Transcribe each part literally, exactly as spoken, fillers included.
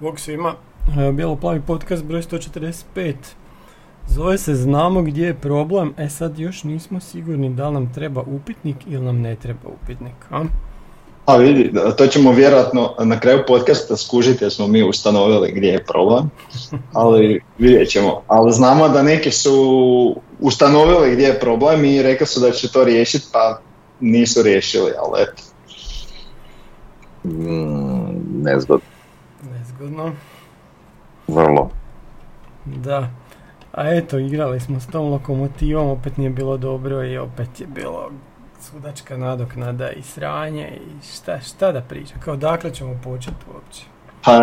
Bog svima, Bijelo-plavi podcast broj sto četrdeset pet. Zove se Znamo gdje je problem, e sad još nismo sigurni da li nam treba upitnik ili nam ne treba upitnik. A, a vidi, to ćemo vjerojatno na kraju podcasta skužiti jer smo mi ustanovili gdje je problem, ali vidjet ćemo. Ali znamo da neki su ustanovili gdje je problem i rekli su da će to riješiti, pa nisu riješili, ali eto. Mm, nezgodno. Nezgodno. Vrlo. Da. A eto, igrali smo s tom Lokomotivom, opet nije bilo dobro i opet je bilo sudačka nadoknada i sranje i šta, šta da pričam, kao dakle ćemo početi uopće. Pa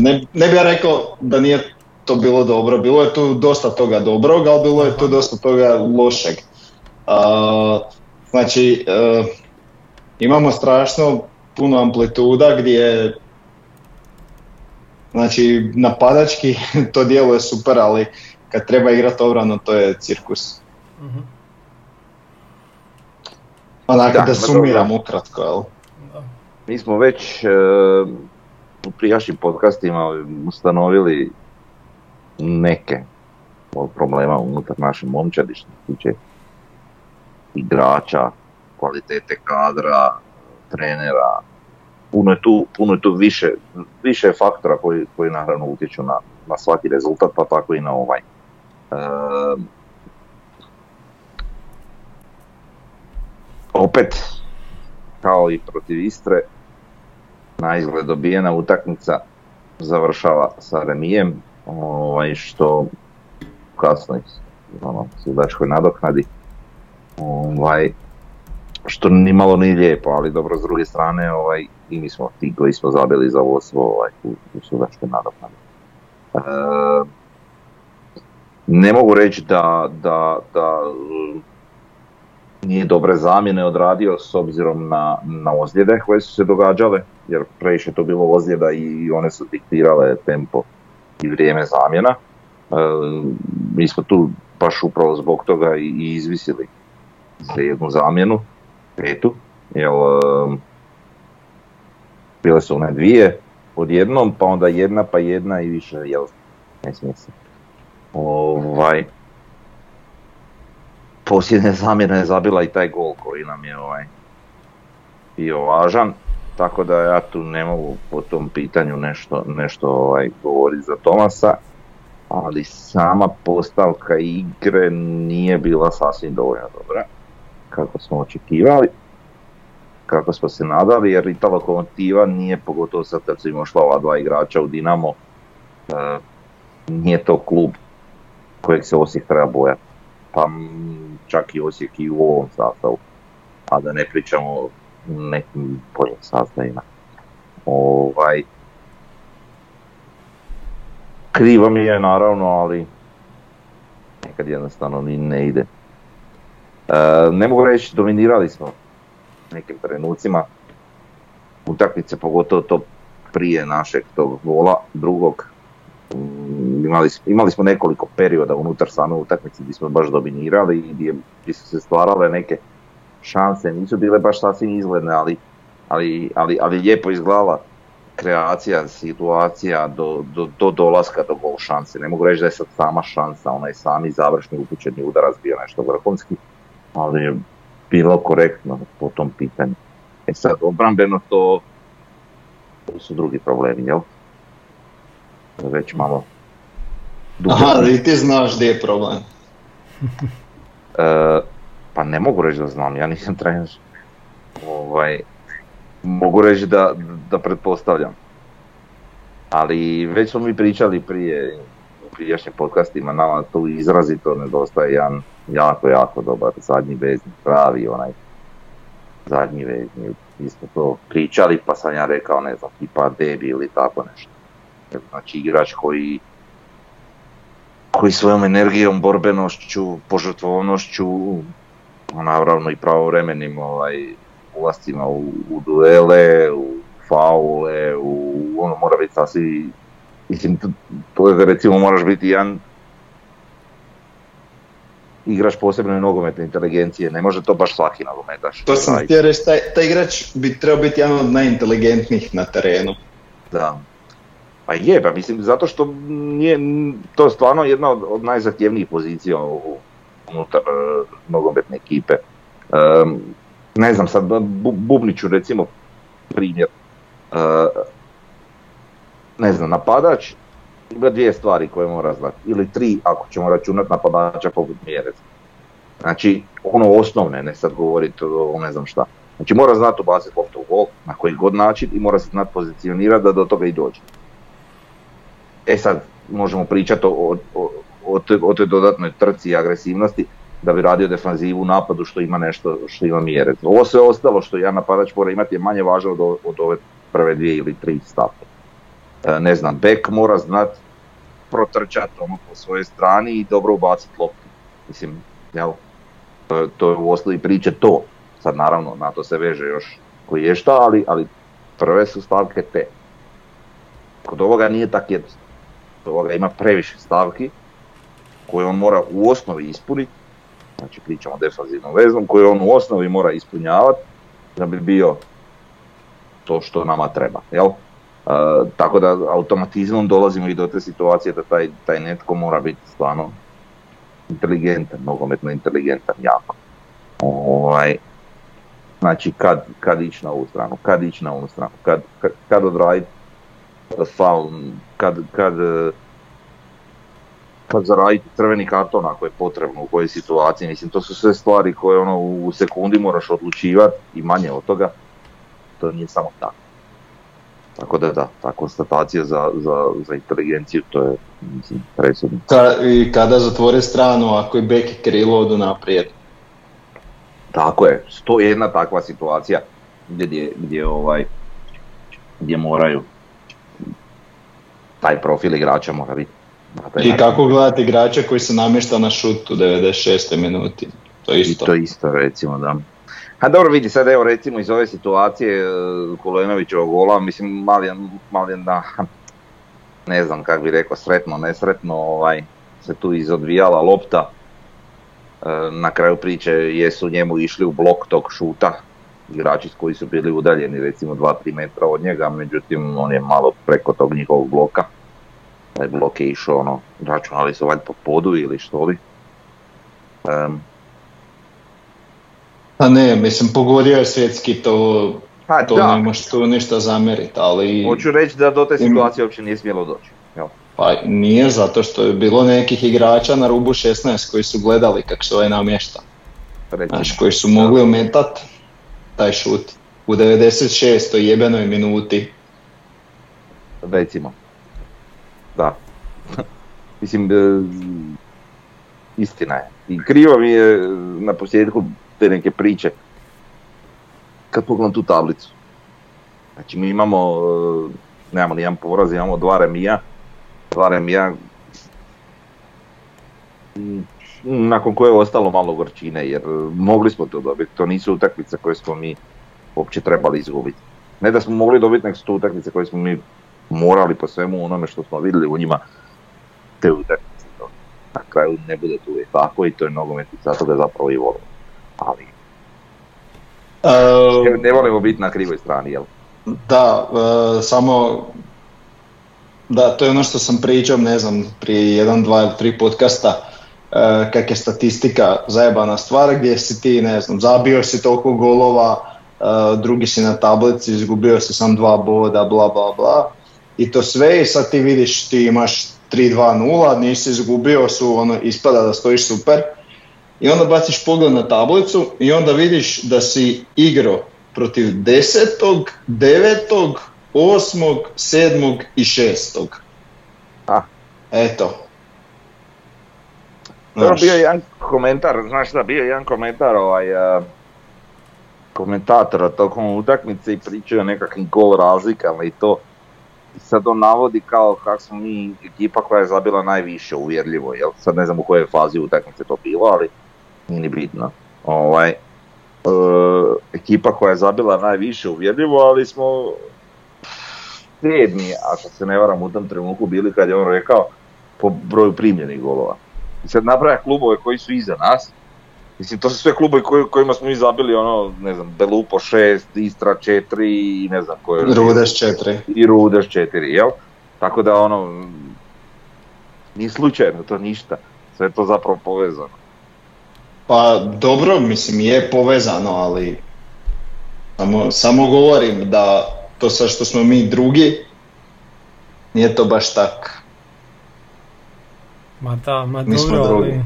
ne, ne bih ja rekao da nije to bilo dobro, bilo je tu dosta toga dobrog, ali bilo je tu dosta toga lošeg. Uh, znači, uh, imamo strašno puno amplituda gdje, znači napadački to djeluje super, ali kad treba igrati obranu, to je cirkus. Mm-hmm. Onako da, da sumiram ukratko, jel? Da. Mi smo već e, u prijašnjim podcastima ustanovili neke problema unutar naše momčadi što se tiče igrača, kvalitete kadra, trenera. Puno je tu, puno je tu više, više faktora koji, koji naravno utječu na, na svaki rezultat, pa tako i na ovaj. Uh, opet, kao i protiv Istre, na izgled dobijena utakmica završava sa remijem, ovaj, što kasnoj ono, sudačkoj nadoknadi, ovaj, što ni malo ni lijepo, ali dobro, s druge strane ovaj, i mi smo ti koji smo zabili za vodstvo ovaj, u, u sudačkoj nadoknadi. Uh, Ne mogu reći da, da, da nije dobre zamjene odradio s obzirom na, na ozljede koje su se događale, jer previše to bilo ozljeda i one su diktirale tempo i vrijeme zamjena. E, mi smo tu baš upravo zbog toga i, i izvisili za jednu zamjenu, petu, jer e, bile su one dvije odjednom, pa onda jedna, pa jedna i više, jel, ne smije se. Ovaj, posljednja zamjena je zabila i taj gol koji nam je ovaj, bio važan, tako da ja tu ne mogu po tom pitanju nešto, nešto ovaj, govoriti za Tomasa, ali sama postavka igre nije bila sasvim dovoljno dobra, kako smo očekivali, kako smo se nadali, jer i ta Lokomotiva nije, pogotovo sad kad su im ošla ova dva igrača u Dinamo, eh, nije to klub kojeg se Osijek treba bojati, pa čak i Osijek i u ovom sastavu, a da ne pričamo o nekim boljim sastavima. Ovaj, krivo mi je naravno, ali nekad jednostavno ni ne ide. E, ne mogu reći, dominirali smo nekim trenucima utakmice, pogotovo to prije našeg tog gola drugog. Imali, imali smo nekoliko perioda unutar same utakmice gdje smo baš dominirali i gdje, gdje su se stvarale neke šanse, nisu bile baš sasvim izgledne, ali, ali, ali, ali lijepo izgledala kreacija, situacija do, do, do dolaska do gol šanse. Ne mogu reći da je sad sama šansa, onaj sami završni upućeni udarac bio nešto vrhunski, ali je bilo korektno po tom pitanju. E sad, obrambeno to, to su drugi problemi, jel? Već malo dugo. Aha, ali ti znaš gdje je problem. E, pa ne mogu reći da znam, ja nisam trener. Ovaj, mogu reći da, da pretpostavljam. Ali već smo mi pričali prije u prijašnjim podcastima, nama tu izrazito nedostaje jedan jako, jako dobar zadnji vezni, pravi onaj zadnji vezni. Mi smo to pričali pa sam ja rekao, ne znam, tipa Debi ili tako nešto. Znači igrač koji, koji svojom energijom, borbenošću, požrtvovnošću, naravno i pravovremenim ovaj, ulascima u, u duele, u faule, u, ono mora biti sasvim, mislim, to je da recimo moraš biti jedan igrač posebne nogometne inteligencije, ne može to baš svaki nogometaš. To sam htio reći, taj, taj igrač bi trebao biti jedan od najinteligentnijih na terenu. Da. Pa je, pa mislim, zato što nije, to je stvarno jedna od, od najzahtjevnijih pozicija unutar uh, nogometne ekipe. Um, ne znam, sad bu, Bubniću recimo primjer. Uh, ne znam, napadač ima dvije stvari koje mora znati, ili tri ako ćemo računati napadača poput mjere. Znači, ono osnovne, ne sad govoriti o ne znam šta. Znači, mora znati ubaciti loptu u gol, na koji god način, i mora se znati pozicionirati da do toga i dođe. E sad, možemo pričati o, o, o, o toj dodatnoj trci i agresivnosti, da bi radio defanzivu u napadu, što ima nešto, što ima mjere. Ovo sve ostalo što jedan napadač mora imati je manje važno od, od ove prve dvije ili tri stavke. E, ne znam, bek mora znati protrčati ono po svojoj strani i dobro ubaciti loptu. Mislim, jel, to, to je u osnovi priče to. Sad naravno, na to se veže još koji je šta, ali, ali prve su stavke te. Kod ovoga nije tako jednostavno. Kod ovoga ima previše stavki koje on mora u osnovi ispuniti, znači pričamo o defanzivnom veznom, koje on u osnovi mora ispunjavati da bi bio to što nama treba. Jel? E, tako da automatizmom dolazimo i do te situacije da taj, taj netko mora biti stvarno inteligentan, nogometno inteligentan, jako. Ovaj, znači kad, kad ići na ovu stranu, kad ići na ovu stranu, kad, kad, kad odraditi faul, kad, kad, kad zaraditi crveni karton ako je potrebno, u kojoj situaciji, mislim, to su sve stvari koje ono, u sekundi moraš odlučivati i manje od toga, to nije samo tako. Tako da da, ta konstatacija za, za, za inteligenciju, to je, mislim, presudno. Ka, I kada zatvore stranu, ako je bek i krilo, odu naprijed. Tako je, sto jedna takva situacija gdje, gdje, ovaj, gdje moraju, taj profil igrača mora biti. I kako gledati igrača koji se namješta na šut u devedeset šestoj minuti, to je isto. I to isto recimo, da. A dobro vidi, sad evo recimo iz ove situacije Kulenovićevog gola, mislim mali, mali da, ne znam kako bi rekao, sretno, nesretno ovaj, se tu izodvijala lopta. Na kraju priče jesu njemu išli u blok tog šuta igrači koji su bili udaljeni recimo dva tri metra od njega, međutim on je malo preko tog njihovog bloka. Taj blok je išao, ono, računali su valjda po podu ili što li. Um. A ne, mislim, pogodio je svjetski, to, to ne možeš tu ništa zamjeriti, ali... Hoću reći da do te situacije uopće nije smjelo doći. Jel? Pa nije, zato što je bilo nekih igrača na rubu šesnaest koji su gledali kako se ovaj namješta. Znaš, koji su mogli ometat taj šut u devedeset šestoj jebenoj minuti. Recimo. Da. Mislim, istina je. I krivo mi je na posljedku te neke priče. Kad pogledam tu tablicu. Znači mi imamo, nemamo nijedan poraz, imamo dva remija. Dva remija nakon koje je ostalo malo gorčine, jer mogli smo to dobiti. To nisu utakmice koje smo mi uopće trebali izgubiti. Ne da smo mogli dobiti, nego su utakmice koje smo mi morali po svemu onome što smo vidjeli u njima, te utakmice. Na kraju ne bude tu uvijek tako i to je nogomet, zato ga zapravo i volimo. Ali um, ne volimo biti na krivoj strani, jel? Da, uh, samo da, to je ono što sam pričao, ne znam, prije jedan, dva ili tri podcasta, uh, kak je statistika zajebana stvar, gdje si ti, ne znam, zabio si toliko golova, uh, drugi si na tablici, izgubio si sam dva boda, bla bla bla. I to sve, i sad ti vidiš, ti imaš tri dva nula, nisi izgubio, su ono, ispada da stojiš super. I onda baciš pogled na tablicu i onda vidiš da si igro protiv desetog, devetog, osmog, sedmog i šestog. Ah. Eto. Dobro, bio je jedan komentar, znaš da, bio je jedan komentar ovaj... Uh... komentatora tokom utakmice i pričaju o nekakvim gol razlikama i to. I sad on navodi kao kako smo mi ekipa koja je zabila najviše, uvjerljivo, jel? Sad ne znam u kojoj fazi utakmice to bilo, ali nije ni bitno. Ovaj, e, ekipa koja je zabila najviše, uvjerljivo, ali smo sedmi, ako se ne varam, u tom trenutku bili kad je on rekao, po broju primljenih golova. I sad nabraja klubove koji su iza nas. Mislim, to su sve klubovi koj, kojima smo mi zabili, ono, ne znam, Belupo šest, Istra četiri i ne znam koje... Rudeš četiri. I Rudeš četiri, jel? Tako da ono, ni slučajno to ništa, sve je to zapravo povezano. Pa dobro, mislim, je povezano, ali samo, samo govorim da to sa što smo mi drugi, nije to baš tak. Ma da, ma dobro, ali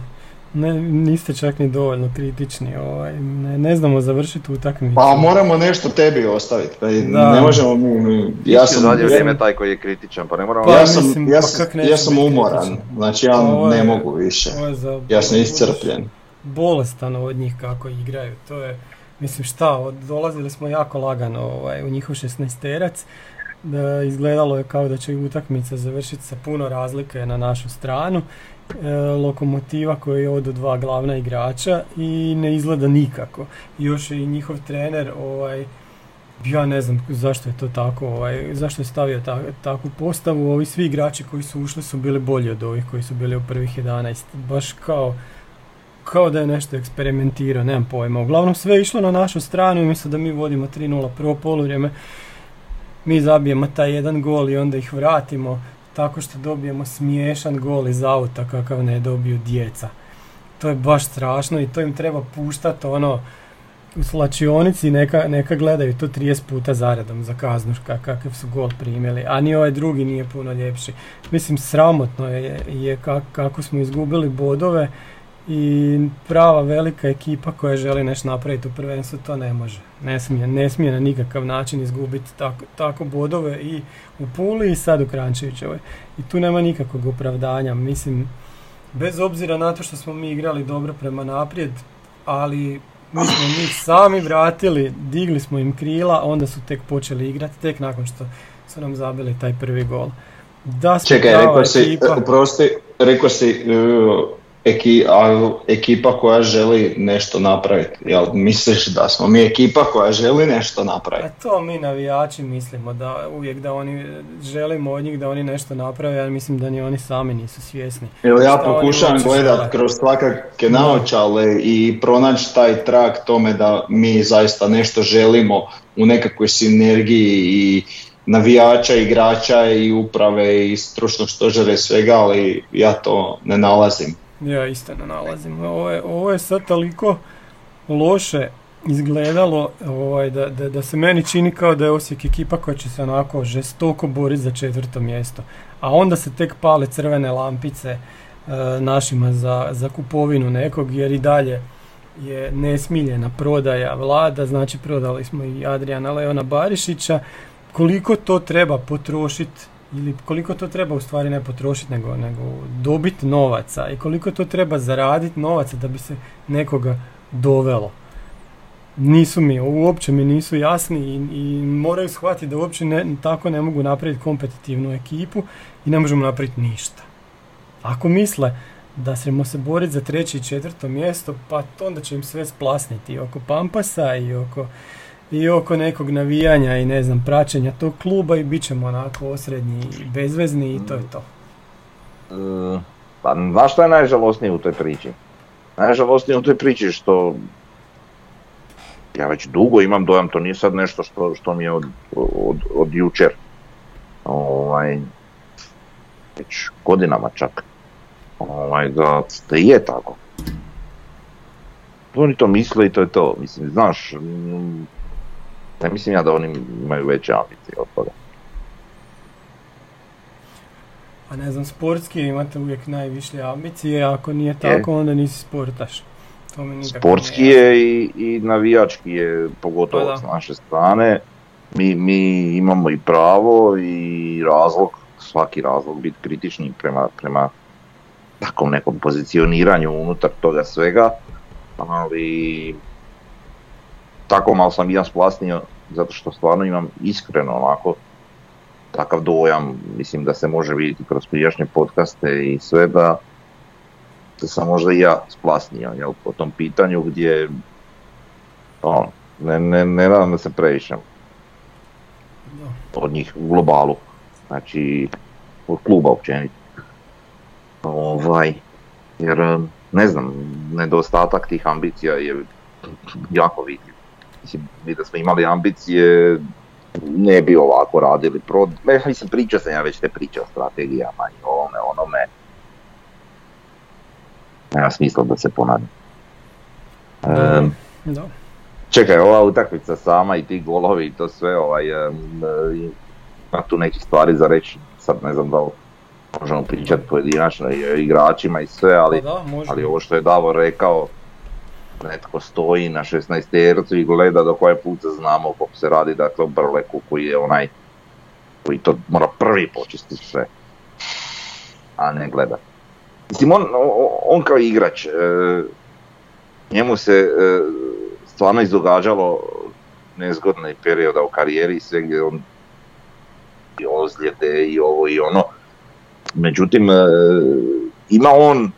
ne, niste čak ni dovoljno kritični, ovaj, ne, ne znamo završiti utakmicu. Pa moramo nešto tebi ostaviti, pa ne možemo mi, ja sam zadnje vrijeme taj koji je kritičan, pa ne moramo... Pa, ja sam, mislim, ja sam, pa ja sam umoran, kritičan. Znači ja je, ne mogu više, za, ja sam iscrpljen. Bolestan od njih kako igraju, to je, mislim šta, dolazili smo jako lagano ovaj, u njihov šesnaesterac, da izgledalo je kao da će utakmica završiti sa puno razlike na našu stranu. E, Lokomotiva koja je od dva glavna igrača i ne izgleda nikako. Još i njihov trener, ovaj, ja ne znam zašto je to tako, ovaj, zašto je stavio ta, takvu postavu. Ovi svi igrači koji su ušli su bili bolji od ovih koji su bili u prvih jedanaest. Baš kao, kao da je nešto eksperimentirao, nemam pojma. Uglavnom sve je išlo na našu stranu i mislim da mi vodimo tri nula prvo poluvrijeme. Mi zabijemo taj jedan gol i onda ih vratimo tako što dobijemo smiješan gol iz auta kakav ne dobiju djeca. To je baš strašno i to im treba puštati ono u slačionici, neka, neka gledaju to trideset puta zaredom za kaznu kakav su gol primili, a ni ovaj drugi nije puno ljepši. Mislim, sramotno je, je kak, kako smo izgubili bodove i prava velika ekipa koja želi nešto napraviti u prvenstvu to ne može. Ne smije, ne smije na nikakav način izgubiti tako, tako bodove i u Puli i sad u Kranjčevićevoj. I tu nema nikakvog opravdanja. Mislim, bez obzira na to što smo mi igrali dobro prema naprijed, ali mi smo njih sami vratili, digli smo im krila, onda su tek počeli igrati, tek nakon što su nam zabili taj prvi gol. Da smo Čekaj, rekao si, ekipa... prosti, rekao si... Uh... Eki, a, ekipa koja želi nešto napraviti. Jel misliš da smo mi ekipa koja želi nešto napraviti? A to mi navijači mislimo da uvijek da oni želimo od njih da oni nešto naprave, ja mislim da ni oni sami nisu svjesni. Jel ja pokušavam gledati kroz svakake naočale i pronaći taj trag tome da mi zaista nešto želimo u nekakvoj sinergiji i navijača, igrača i uprave i stručnog stožera i svega, ali ja to ne nalazim. Ja isto ne nalazim. Ovo je, ovo je sad toliko loše izgledalo ovaj, da, da, da se meni čini kao da je Osijek ekipa koja će se onako žestoko boriti za četvrto mjesto. A onda se tek pale crvene lampice e, našima za, za kupovinu nekog, jer i dalje je nesmiljena prodaja Vlada, znači prodali smo i Adriana Leona Barišića. Koliko to treba potrošiti ili koliko to treba u stvari ne potrošiti nego, nego dobiti novaca i koliko to treba zaraditi novaca da bi se nekoga dovelo. Nisu mi, uopće mi nisu jasni i, i moraju shvatiti da uopće ne, tako ne mogu napraviti kompetitivnu ekipu i ne možemo napraviti ništa. Ako misle da ćemo se boriti za treće i četvrto mjesto, pa to onda će im sve splasniti i oko Pampasa i oko... i oko nekog navijanja i ne znam praćenja tog kluba i bit ćemo onako osrednji i bezvezni i to je to. E, pa znaš što je najžalosnije u toj priči? Najžalosnije u toj priči što ja već dugo imam dojam, to nije sad nešto što, što mi je od, od, od jučer, ovaj, već godinama čak, ovaj, da je tako. Oni to misle i to je to, mislim, znaš, ne mislim ja da oni imaju veće ambicije od toga. A ne znam, sportski imate uvijek najviše ambicije, ako nije tako je, onda nisi sportaš. To mi sportski nije je i, i navijački je, pogotovo pa s naše strane. Mi, mi imamo i pravo i razlog, svaki razlog biti kritični prema, prema takvom nekom pozicioniranju unutar toga svega. Ali tako malo sam ja splasnio zato što stvarno imam iskreno onako takav dojam, mislim da se može vidjeti kroz prijašnje podcaste i sve da se sam možda i ja splasnio jel, po tom pitanju gdje ono, ne, ne, ne nadam da se previšem od njih u globalu, znači od kluba općenito ovaj, jer ne znam, nedostatak tih ambicija je jako vidljiv. Mislim, mi da smo imali ambicije ne bi ovako radili. Pro... E, mislim, pričao sam ja već te priče o strategijama i ovome, onome. Nema smisla da se ponavljam. Um, čekaj, ova utakmica sama i ti golovi i to sve, ovaj, um, ima tu nekih stvari za reći, sad ne znam da li možemo pričati pojedinačno igračima i sve, ali, da, ali ovo što je Davor rekao, netko stoji na šesnaestercu i gleda do koje puta znamo kako se radi, dakle o Brleku koji je onaj koji to mora prvi počistiti sve, a ne gleda. Mislim, on, on kao igrač, e, njemu se e, stvarno izdogađalo nezgodne perioda u karijeri i sve gdje on i ozljede i ovo i ono. Međutim, e, ima on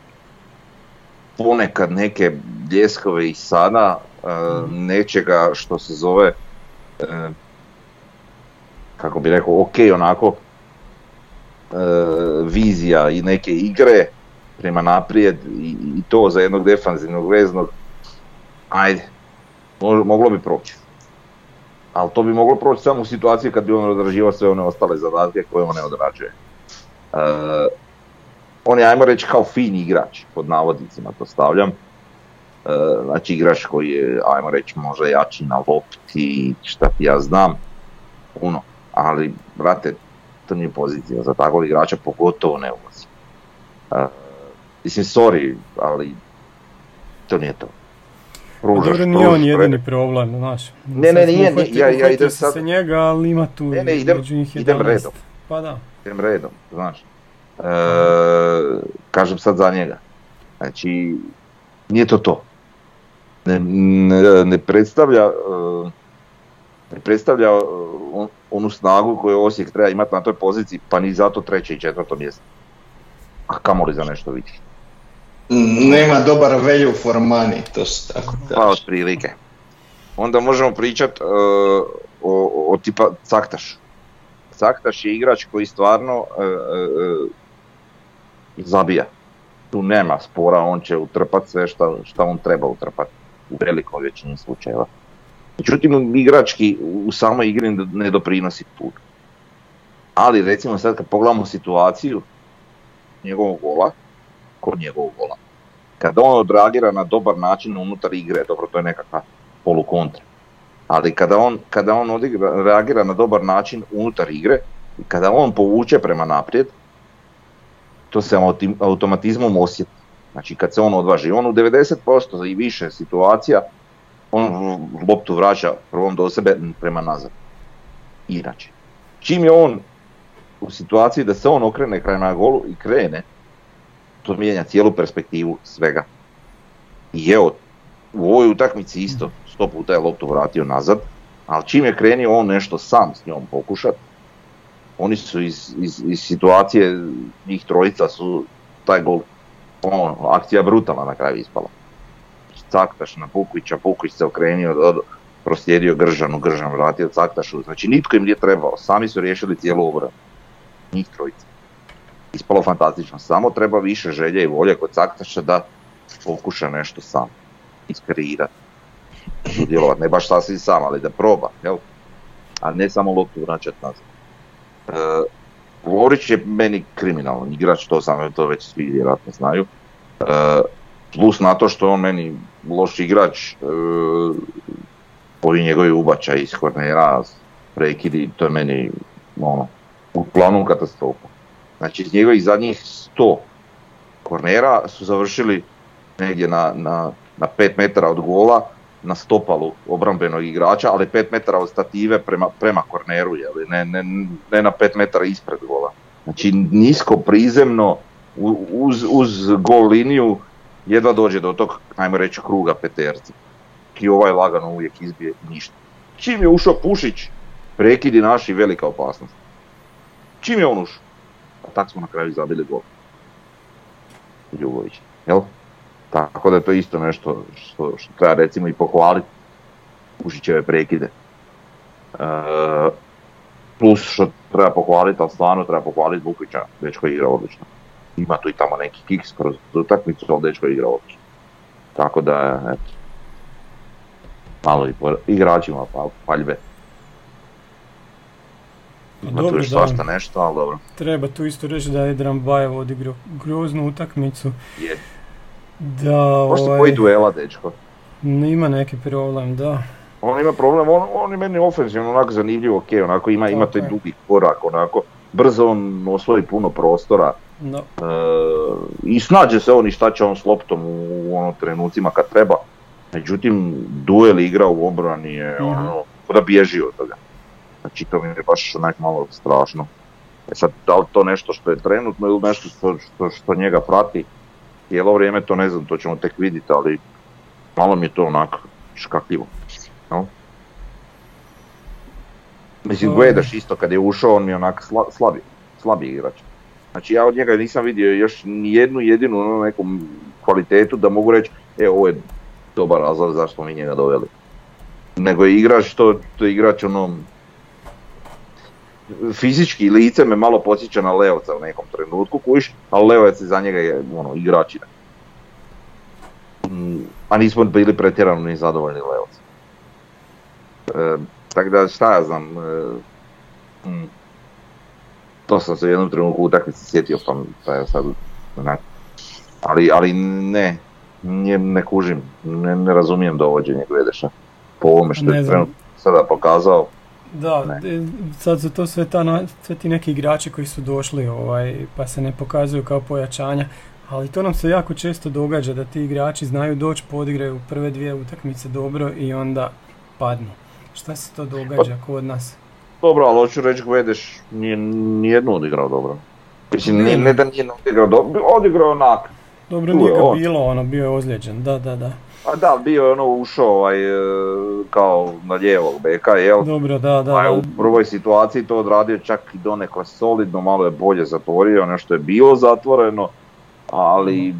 ponekad neke ljeskove i sada e, nečega što se zove, e, kako bi rekao, ok, onako, e, vizija i neke igre prema naprijed i, i to za jednog defanzivnog veznog, ajde, mo- moglo bi proći. Ali to bi moglo proći samo u situaciji kad bi on odrađivao sve one ostale zadatke koje on ne odrađuje. E, on je, ajmo reći, kao fin igrač, pod navodnicima to stavljam. E, znači igrač koji je, ajmo reći, možda jači na lopti, šta ti ja znam, puno. Ali, brate, to nije pozicija, za takvog igrača pogotovo ne ulazi. E, mislim, sorry, ali to nije to. Ružaš, dobro, nije on jedini problem, znaš. Ne, ne, nije, ne, ja, ja idem sad... se njega, ali ima tu ne, ne, idem, među njih jedanaest. Idem redom. Pa da. Idem redom, znaš. E, kažem sad za njega. Znači, nije to to. Ne, ne, ne predstavlja, ne predstavlja on, onu snagu koju Osijek treba imati na toj poziciji, pa ni zato treće i četvrto mjesto. A kamoli za nešto vidjeti. Nema dobar value for money, to se tako kaže. Pa otprilike. Onda možemo pričati uh, o, o tipa Caktašu. Caktaš je igrač koji stvarno uh, uh, zabija. Tu nema spora, on će utrpati sve šta, šta on treba utrpati u velikom većini slučajeva. Međutim, igrački u samoj igri ne doprinosi puno. Ali recimo sad kad pogledamo situaciju njegovog gola, kod njegovog gola. Kada on odreagira na dobar način unutar igre, dobro, to je nekakva polukontra, ali kada on, kada on odigra, reagira na dobar način unutar igre, i kada on povuče prema naprijed, to se automatizmom osjeti. Znači kad se on odvaži, on u devedeset posto i više situacija, on loptu vraća prvom do sebe prema nazad. Inače, čim je on u situaciji da se on okrene kraj na golu i krene, to mijenja cijelu perspektivu svega. I evo, u ovoj utakmici isto, sto puta je loptu vratio nazad, ali čim je krenio on nešto sam s njom pokušati, oni su iz, iz, iz situacije, njih trojica su taj gol, on, akcija brutalna na kraju ispala. Caktaš na Pukvića, Pukvić se okrenio, proslijedio Gržanu, Gržan vratio Caktašu, znači nitko im nije trebao, sami su riješili cijelu obranu, njih trojica. Ispalo fantastično, samo treba više želje i volje kod Caktaša da pokuša nešto sam, iskreirati, sudjelovati, ne baš sasvim sam, ali da proba, jel? A ne samo loptu vraćati nazad. E, Lovrić je meni kriminalan igrač, to sam to već svi vjerojatno znaju, e, plus na to što on meni loš igrač, e, ovi njegovi ubačaji iz kornera, prekidi, to je meni ono, uglavnom katastrofa. Znači, iz njegovih zadnjih sto kornera su završili negdje na, na, na pet metara od gola, na stopalu obrambenog igrača, ali pet metara od stative prema, prema korneru, jeli, ne, ne, ne na pet metara ispred gola. Znači, nisko prizemno, uz, uz gol liniju, jedva dođe do tog, ajmo reći, kruga peterci. I ovaj lagano uvijek izbije ništa. Čim je ušao Pušić, prekidi naši velika opasnost. Čim je on ušao? A tako smo na kraju zabili gol. Ljubović, jel? Tako da je to isto nešto što, što treba recimo i pohvaliti Pušićeve prekide. E, plus što treba pohvaliti, ali stvarno treba pohvaliti Vukića, već koji igra odlično. Ima tu i tamo neki kiks kroz utakmicu, ali već koji igra odlično. Tako da, eto, malo i po igračima paljbe. Ima dobro, tu još svašta nešto, ali dobro. Treba tu isto reći da je Drambajev odigrao groznu utakmicu. Je. Da, možda ovaj, koji duela, dečko? Ima neki problem, da. On ima problem, on, on je meni ofenzivno onako zanimljivo, ok, onako ima, ima taj dugi korak, onako, brzo on osvoji puno prostora. No. E, i snađe se on i šta će on s loptom u, u ono trenucima kad treba. Međutim, duel igra u obrani je mm. ono, da bježi od toga. Znači to mi je baš onak malo strašno. E sad, da li to nešto što je trenutno ili nešto što, što, što njega prati, cijelo vrijeme to ne znam, to ćemo tek vidjeti, ali malo mi je to onako škakljivo. No? Mislim, gledaš isto kad je ušao, on mi je onak sla, slabi, slabi igrač. Znači ja od njega nisam vidio još ni jednu jedinu ono, neku kvalitetu da mogu reći, e ovo je dobar razlog zašto mi njega doveli. Nego je igrač, to, to je igrač ono, fizički lice me malo podsjeća na Leovca u nekom trenutku, kojiš, ali Leovac za njega je ono, igračina. A nismo bili pretjerano ni zadovoljni Leovca. E, tako da šta ja znam, e, m, to sam se u jednom trenutku utakmice sjetio pa, pa ja sad, ne, ali, ali ne, ne, ne kužim, ne, ne razumijem dovođenje Gledeša po ovome što je trenutno sada pokazao. Da, ne. Sad su to sve, ta, sve ti neki igrači koji su došli ovaj, pa se ne pokazuju kao pojačanja, ali to nam se jako često događa da ti igrači znaju doći, podigraju prve dvije utakmice dobro i onda padnu. Šta se to događa kod nas? Dobro, ali hoću reći Gvedeš nije nijednu odigrao dobro. Mislim, ne, ne da nije odigrao dobro, odigrao onak. Dobro, nije ga on. bilo, ono, bio je ozlijeđen, da, da, da. A da, bio je ono ušao ovaj, kao na lijevog beka, jel? Dobro, da, da. A je u prvoj situaciji to odradio čak i donekle solidno, malo je bolje zatvorio, nešto je bilo zatvoreno, ali...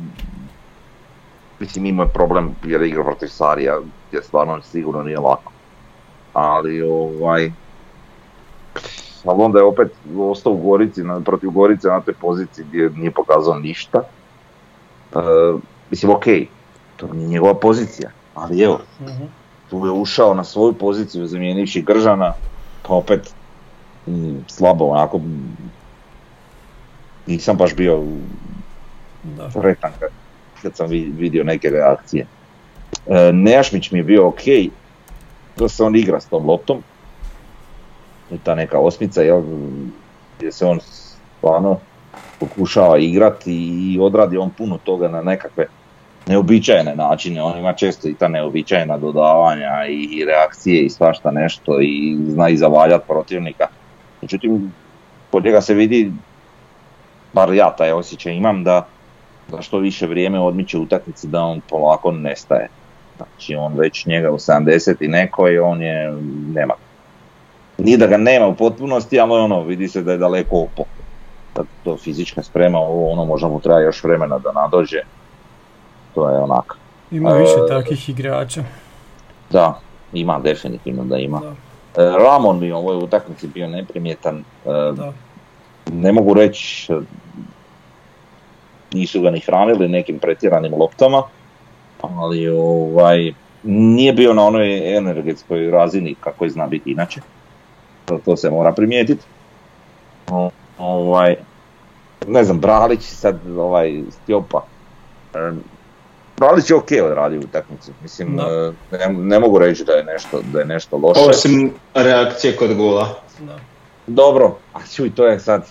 Mislim, imao je problem jer igra protiv Sarija, gdje stvarno sigurno nije lako. Ali ovaj... Ali onda je opet ostao u Gorici, protiv Gorice na toj poziciji gdje nije pokazao ništa. E, mislim, ok, to nije njegova pozicija, ali evo, mm-hmm. tu je ušao na svoju poziciju zamijenivši Gržana, pa opet m, slabo, onako, m, nisam baš bio sretan kad, kad sam vidio neke reakcije. E, Nejašmić mi je bio ok, da se on igra s tom loptom, ta neka osmica, jel, gdje se on stvarno pokušava igrati i odradi on puno toga na nekakve neobičajene načine, on ima često i ta neobičajena dodavanja i reakcije i svašta nešto i zna i zavaljati protivnika. Međutim, kod njega se vidi, bar ja taj osjećaj imam, da, da što više vrijeme odmiče utakmice da on polako nestaje. Znači on već njega u sedamdeset i neko i on je nema. Nije da ga nema u potpunosti, ali ono, vidi se da je daleko opo. To fizička sprema, ovo ono možda mu treba još vremena da nadođe. To je onako. Ima više e, takvih igrača. Da, ima, definitivno da ima. Da. E, Ramon mi u ovoj utakmici bio neprimjetan. E, ne mogu reći, nisu ga ni hranili nekim pretjeranim loptama, ali ovaj, nije bio na onoj energetskoj razini kako je zna biti inače. To se mora primijetiti. O, ovaj, ne znam, Bralić sad ovaj Stjopa. E, Dalić je ok odradio utakmicu, mislim, no. ne, ne mogu reći da je nešto, da je nešto loše. Osim reakcije kod gola. No. Dobro, a čuj, to je sad...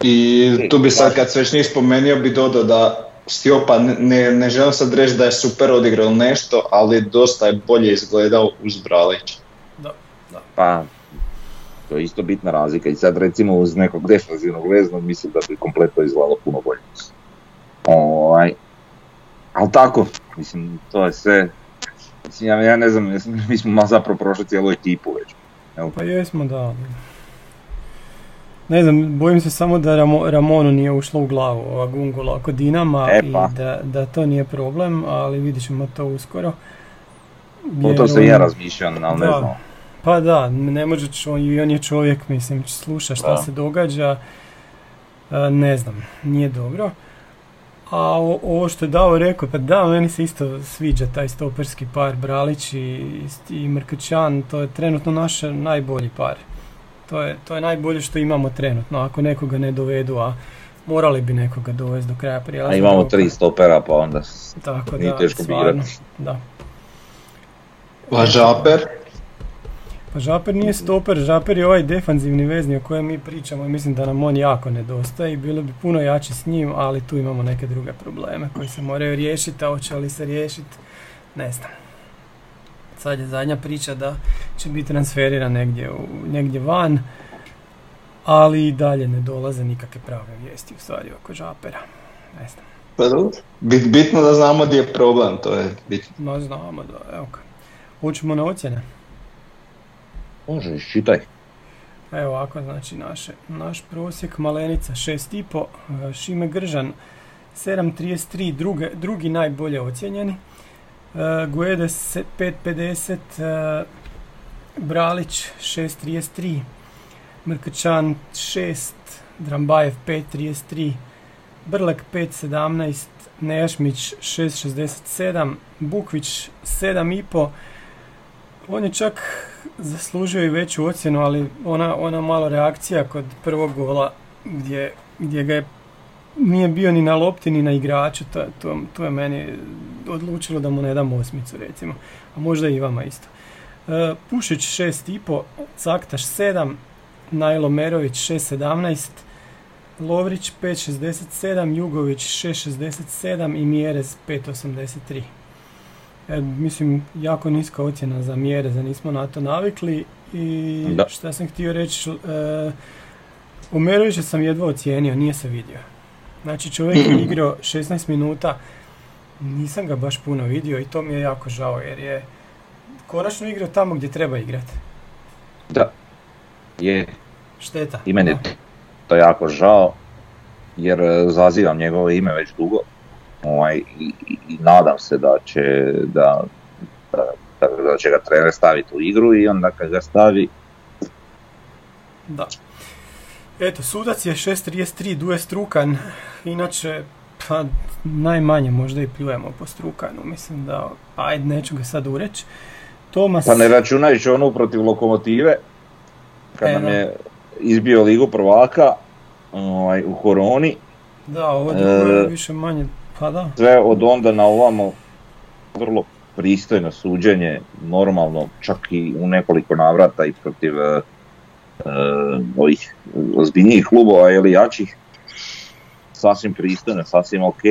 I tu bi sad, kad se već nije spomenuo, bi dodao da Stjopa, ne, ne želim sad reći da je super odigrao nešto, ali dosta je bolje izgledao uz Bralić. Da, da. Pa, to je isto bitna razlika i sad recimo uz nekog defensivnog veznog mislim da bi kompletno izgledalo puno bolje. Ovaj... Ali tako, mislim, to je sve, mislim, ja, ja ne znam, mi smo zapravo prošli cijelu ekipu već. Jel? Pa jesmo, da. Ne znam, bojim se samo da Ramo, Ramonu nije ušlo u glavu ova gungola oko Dinama e pa. i da, da to nije problem, ali vidit ćemo to uskoro. O to se ja razmišljam, ali da, ne znam. Pa da, ne možeš, on, i on je čovjek, mislim, sluša šta da. se događa, ne znam, nije dobro. A o, ovo što je Davo rekao, pa da, meni se isto sviđa taj stoperski par Bralić i, i Mrkaćan, to je trenutno naš najbolji par. To je, to je najbolje što imamo trenutno, ako nekoga ne dovedu, a morali bi nekoga dovesti do kraja prijelaznog. A imamo tri stopera, pa onda tako nije da, teško birati. Da. Pa Žaper? Pa Žaper nije stoper, Žaper je ovaj defanzivni vezni o kojem mi pričamo i mislim da nam on jako nedostaje i bilo bi puno jači s njim, ali tu imamo neke druge probleme koji se moraju riješiti, a hoće li se riješiti, ne znam. Sad je zadnja priča da će biti transferiran negdje, u, negdje van, ali i dalje ne dolaze nikakve prave vijesti u stvari oko Žapera. Ne znam. Pa dobro, bit, bitno da znamo gdje je problem, to je bitno. No znamo, da, evo kad. Učimo na ocjene. Može, iščitaj. Evo ovako, znači naše, naš prosjek, Malenica šest i pol, Šime Gržan sedam zarez trideset tri, druge, drugi najbolje ocijenjeni. Uh, Guede pet zarez pedeset, uh, Bralić šest zarez trideset tri, Mrkačan šest, Drambajev pet zarez trideset tri, Brlek pet zarez sedamnaest, Nejašmić šest zarez šezdeset sedam, Bukvić sedam zarez pet. On je čak zaslužio i veću ocjenu, ali ona, ona malo reakcija kod prvog gola gdje, gdje ga je nije bio ni na lopti ni na igraču, to, to, to je meni odlučilo da mu ne dam osmicu recimo, a možda i vama isto. E, Pušić šest zarez pet, Caktaš sedam, Najlo Merović šest zarez sedamnaest, Lovrić pet zarez šezdeset sedam, Jugović šest zarez šezdeset sedam i Mjerez pet zarez osamdeset tri. E, mislim, jako niska ocjena za Mjereza, nismo na to navikli i da. Šta sam htio reći, e, u Merovića sam jedva ocijenio, nije se vidio. Znači čovjek je igrao šesnaest minuta, nisam ga baš puno vidio i to mi je jako žao jer je konačno igrao tamo gdje treba igrati. Da, je. Šteta. I meni je to jako žao jer zazivam njegovo ime već dugo ovaj, i, i, i nadam se da će, da, da, da će ga trener staviti u igru i onda kad ga stavi... Da. Eto, sudac je šest zarez trideset tri, Duje Strukan, inače pa najmanje možda i pljujemo po Strukanu, mislim da, ajde, neću ga sad ureći. Tomas... Pa ne računajući onu protiv Lokomotive, kad e, nam je izbio Ligu prvaka ovaj, u koroni. Da, ovo je e, više manje, pa da. Sve od onda na ovamo vrlo pristojno suđenje, normalno, čak i u nekoliko navrata i protiv... ovih ozbiljnijih klubova ili jačih, sasvim pristojno, sasvim ok,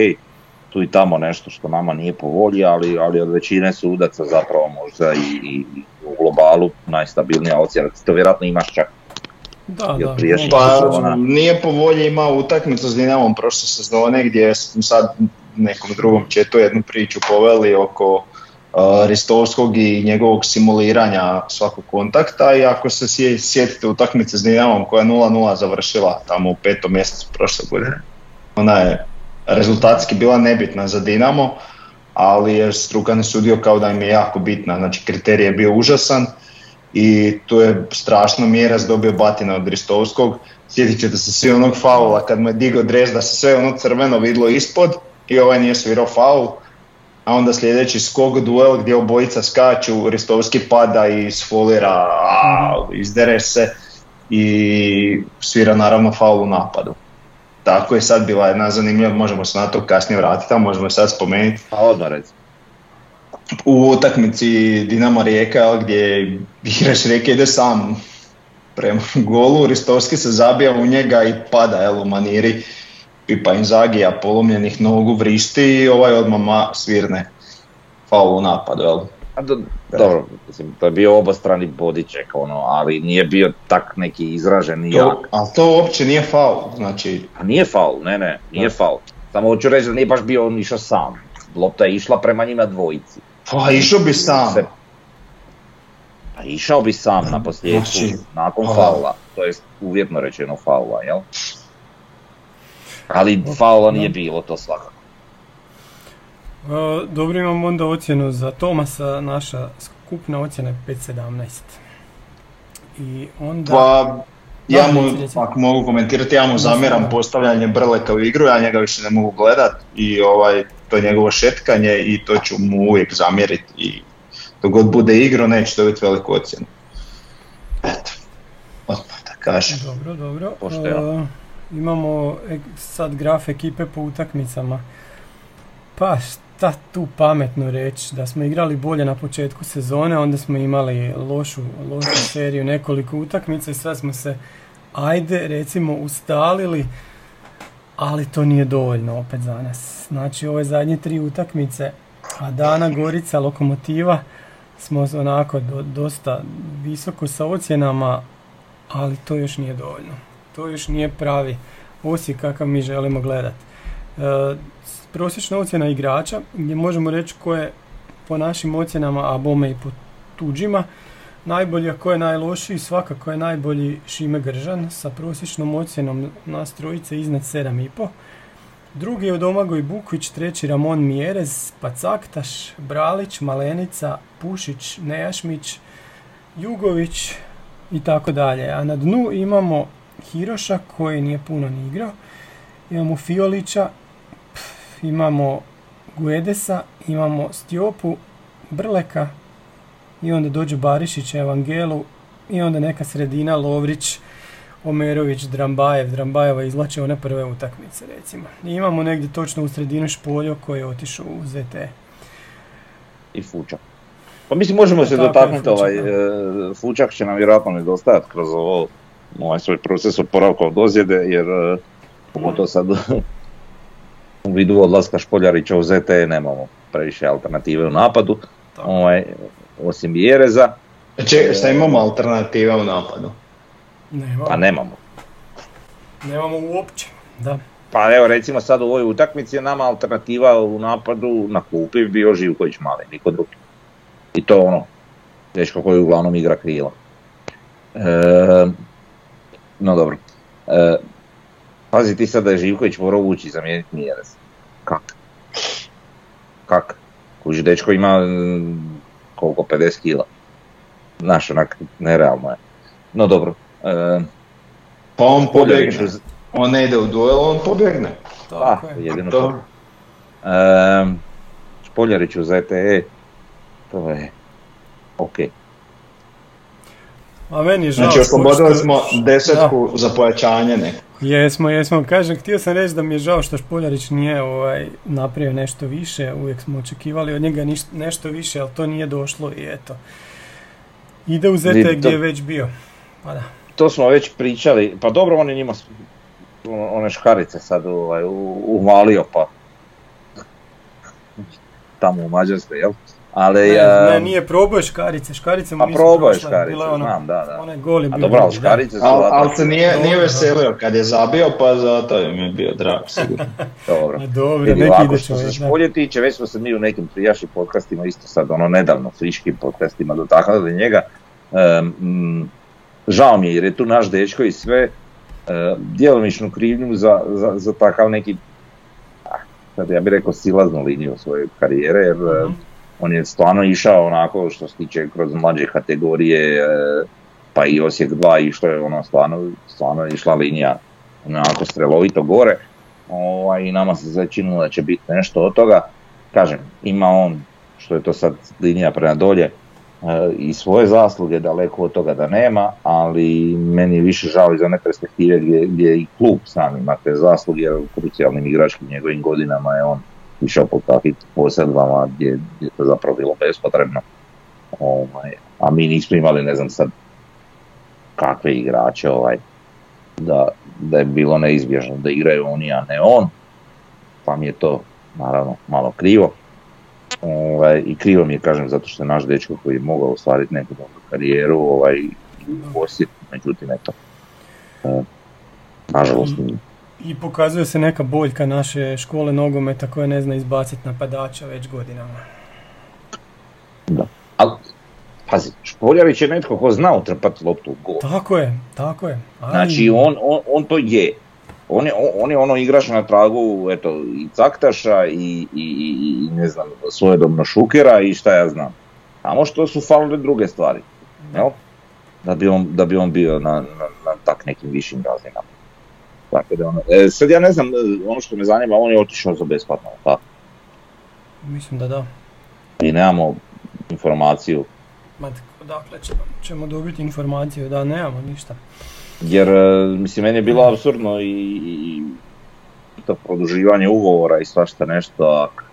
tu i tamo nešto što nama nije po volji, ali, ali od većine sudaca zapravo možda i, i u globalu najstabilnija ocjena, to vjerojatno imaš čak. Da, da. Pa, nije po volji imao utakmicu s Dinamom prošle sezone gdje smo sad nekom drugom četu jednu priču poveli oko Uh, Ristovskog i njegovog simuliranja svakog kontakta i ako se sjetite utakmice s Dinamom koja je nula nula završila tamo u petom mjesecu prošle godine, ona je rezultatski bila nebitna za Dinamo, ali je Strukan je sudio kao da im je jako bitna, znači kriterij je bio užasan i tu je strašno Mjeras dobio batina od Ristovskog. Sjetit ćete se svi onog faula kad mu je digao dres da se sve ono crveno vidlo ispod i ovaj nije svirao faul. A onda sljedeći skok duel gdje obojica skaču, Ristovski pada i sfolira, izdere se i svira naravno faul u napadu. Tako je sad bila jedna zanimljiva, možemo se na to kasnije vratiti, a možemo sad spomenuti. A odmah recimo. U utakmici Dinamo Rijeka gdje igrač Rijeke ide sam prema golu, Ristovski se zabija u njega i pada jel, u maniri Pipa Inzagija, polomljenih nogu, vrišti i ovaj odmah svirne faul u napadu, jel? Do, dobro, mislim, to je bio obostrani bodiček, ono, ali nije bio tak neki izražen i jak. Ali to uopće nije faul, znači... A nije faul, ne, ne, nije da. faul. Samo hoću reći da nije baš bio on išao sam. Lopta je išla prema njima dvojici. Pa išao bi sam. Se... Pa išao bi sam na posljedku, znači, nakon a... faula, to jest uvjetno rečeno faula, jel? Ali faula nije bilo, to svakako. E, dobro, imam onda ocjenu za Tomasa, naša skupna ocjena je pet zarez sedamnaest. I onda... Pa, ja mu, ako mogu komentirati, ja mu zamjeram postavljanje Brleka u igru, ja njega više ne mogu gledat i ovaj, to je njegovo šetkanje i to ću mu uvijek zamjeriti i dok god bude igro neće dobiti veliku ocjenu. Eto, odmah tako. kažem. Dobro, dobro. Uh, imamo sad graf ekipe po utakmicama. Pa šta tu pametno reći, da smo igrali bolje na početku sezone, onda smo imali lošu, lošu seriju nekoliko utakmica i sad smo se, ajde recimo, ustalili, ali to nije dovoljno opet za nas. Znači ove zadnje tri utakmice, Adana, Gorica, Lokomotiva, smo onako do, dosta visoko sa ocjenama, ali to još nije dovoljno. To još nije pravi Osijek kakav mi želimo gledati. E, prosječna ocjena igrača, gdje možemo reći ko je po našim ocjenama, a bome i po tuđima, najbolji, a ko je najlošiji, svakako je najbolji Šime Gržan sa prosječnom ocjenom nas trojice iznad sedam i pol. Drugi je Domagoj Bukvić, treći Ramon Mjerez, Pacaktaš, Bralić, Malenica, Pušić, Nejašmić, Jugović i tako dalje. A na dnu imamo Hiroša koji nije puno ni igrao, imamo Fiolića, pf, imamo Guedesa, imamo Stjopu, Brleka i onda dođu Barišić, Evangelu i onda neka sredina Lovrić, Omerović, Drambajev. Drambajeva izvlače one prve utakmice, recimo. I imamo negdje točno u sredinu Špoljo koji je otišao u Z T E. I Fučak. Pa mislim možemo se dotaknuti, ovaj, Fučak će nam vjerojatno nedostajati kroz ovo, ovaj svoj proces oporavka od ozljede, jer pogotovo sad u vidu odlaska Špoljarića u Z T E nemamo previše alternative u napadu, ovaj, osim Jereza. Če, šta imamo alternative u napadu? Nemamo. Pa nemamo. Nemamo uopće, da. Pa evo recimo sad u ovoj utakmici je nama alternativa u napadu na klupi bio Živković Mali, niko drugi. I to ono, teško koji uglavnom igra krila. E, no dobro. E, pazi ti sad da je Živković morao ući zamijeniti Mjerez. Kak? Kak? Kuži, dečko ima koliko, pedeset kila. Znaš, onak, nerealno je. No dobro. Uh, pa on pobjegne, uz... on ne ide u duel, on pobjegne. Pa, jedino to. Uh, Špoljarić u Z T E, to je ok. A meni je žao. Znači, oslobodili smo desetku da. Za pojačanje nekog. Jesmo, jesmo. Kažem, htio sam reći da mi je žao što Špoljarić nije ovaj, napravio nešto više, uvijek smo očekivali od njega niš, nešto više, ali to nije došlo i eto. Ide u Z T E to... gdje je već bio. Pa da. To smo već pričali, pa dobro, on je njima one škarice sad ovaj, uvalio, pa tamo u Mađarskoj, jel? Ali, ne, ne, nije probao škarice, škarice mu nisu prošle, bilo je ono, znam, da, da. One goli bio. A dobro, ali škarice su... Ali al se nije, nije veselio kad je zabio, pa zato je mi bio drag, sigurno. Dobro, dobro neki ovako, što se Špolje tiče, već smo se mi u nekim prijašnjim podcastima, isto sad ono nedavno, friškim podcastima dotaknuli njega, um, žao mi je jer je tu naš dečko i sve uh, djelomičnu krivnju za, za, za takav neki, ah, sad ja bih rekao silaznu liniju svoje karijere, jer mm-hmm. uh, on je stvarno išao onako što se tiče kroz mlađe kategorije, uh, pa i Osijek dva, i što je ono stvarno, stvarno išla linija onako strelovito gore, ovaj, i nama se začinilo da će biti nešto od toga. Kažem, ima on, što je to sad linija prema dolje, i svoje zasluge, daleko od toga da nema, ali meni je više žao iz one perspektive gdje, gdje i klub sam ima te zasluge, jer u krucijalnim igračkim njegovim godinama je on išao po takvim posjedbama gdje, gdje je to zapravo bilo bespotrebno. Ovaj, a mi nismo imali, ne znam sad, kakve igrače, ovaj, da, da je bilo neizbježno da igraju oni, a ne on, pa mi je to naravno malo krivo. Ovaj, i krivo mi je, kažem, zato što je naš dečko koji je mogao ostvariti neku dobru karijeru, ovaj, Osijek, međutim, eto, eh, nažalost. I, I pokazuje se neka boljka naše škole nogometa koja ne zna izbaciti napadača već godinama. Da, ali, pazi, Špoljarić je netko ko zna utrpati loptu u gol. Tako je, tako je. Aj. Znači, on, on, on to je. On je, on je ono igrač na tragu, eto, i Caktaša i, i, i ne znam, svojedobno Šukera i šta ja znam. Samo što su falile druge stvari, jel? Da bi on, da bi on bio na, na, na tak nekim višim razinama. Tako da ono, e, sad ja ne znam, ono što me zanima, on je otišao za besplatno, tako? Mislim da da. I nemamo informaciju Dakle, ćemo dobiti informaciju da nemamo ništa. Jer, mislim, meni je bilo apsurdno i, i to produživanje ugovora i svašta nešto, ak,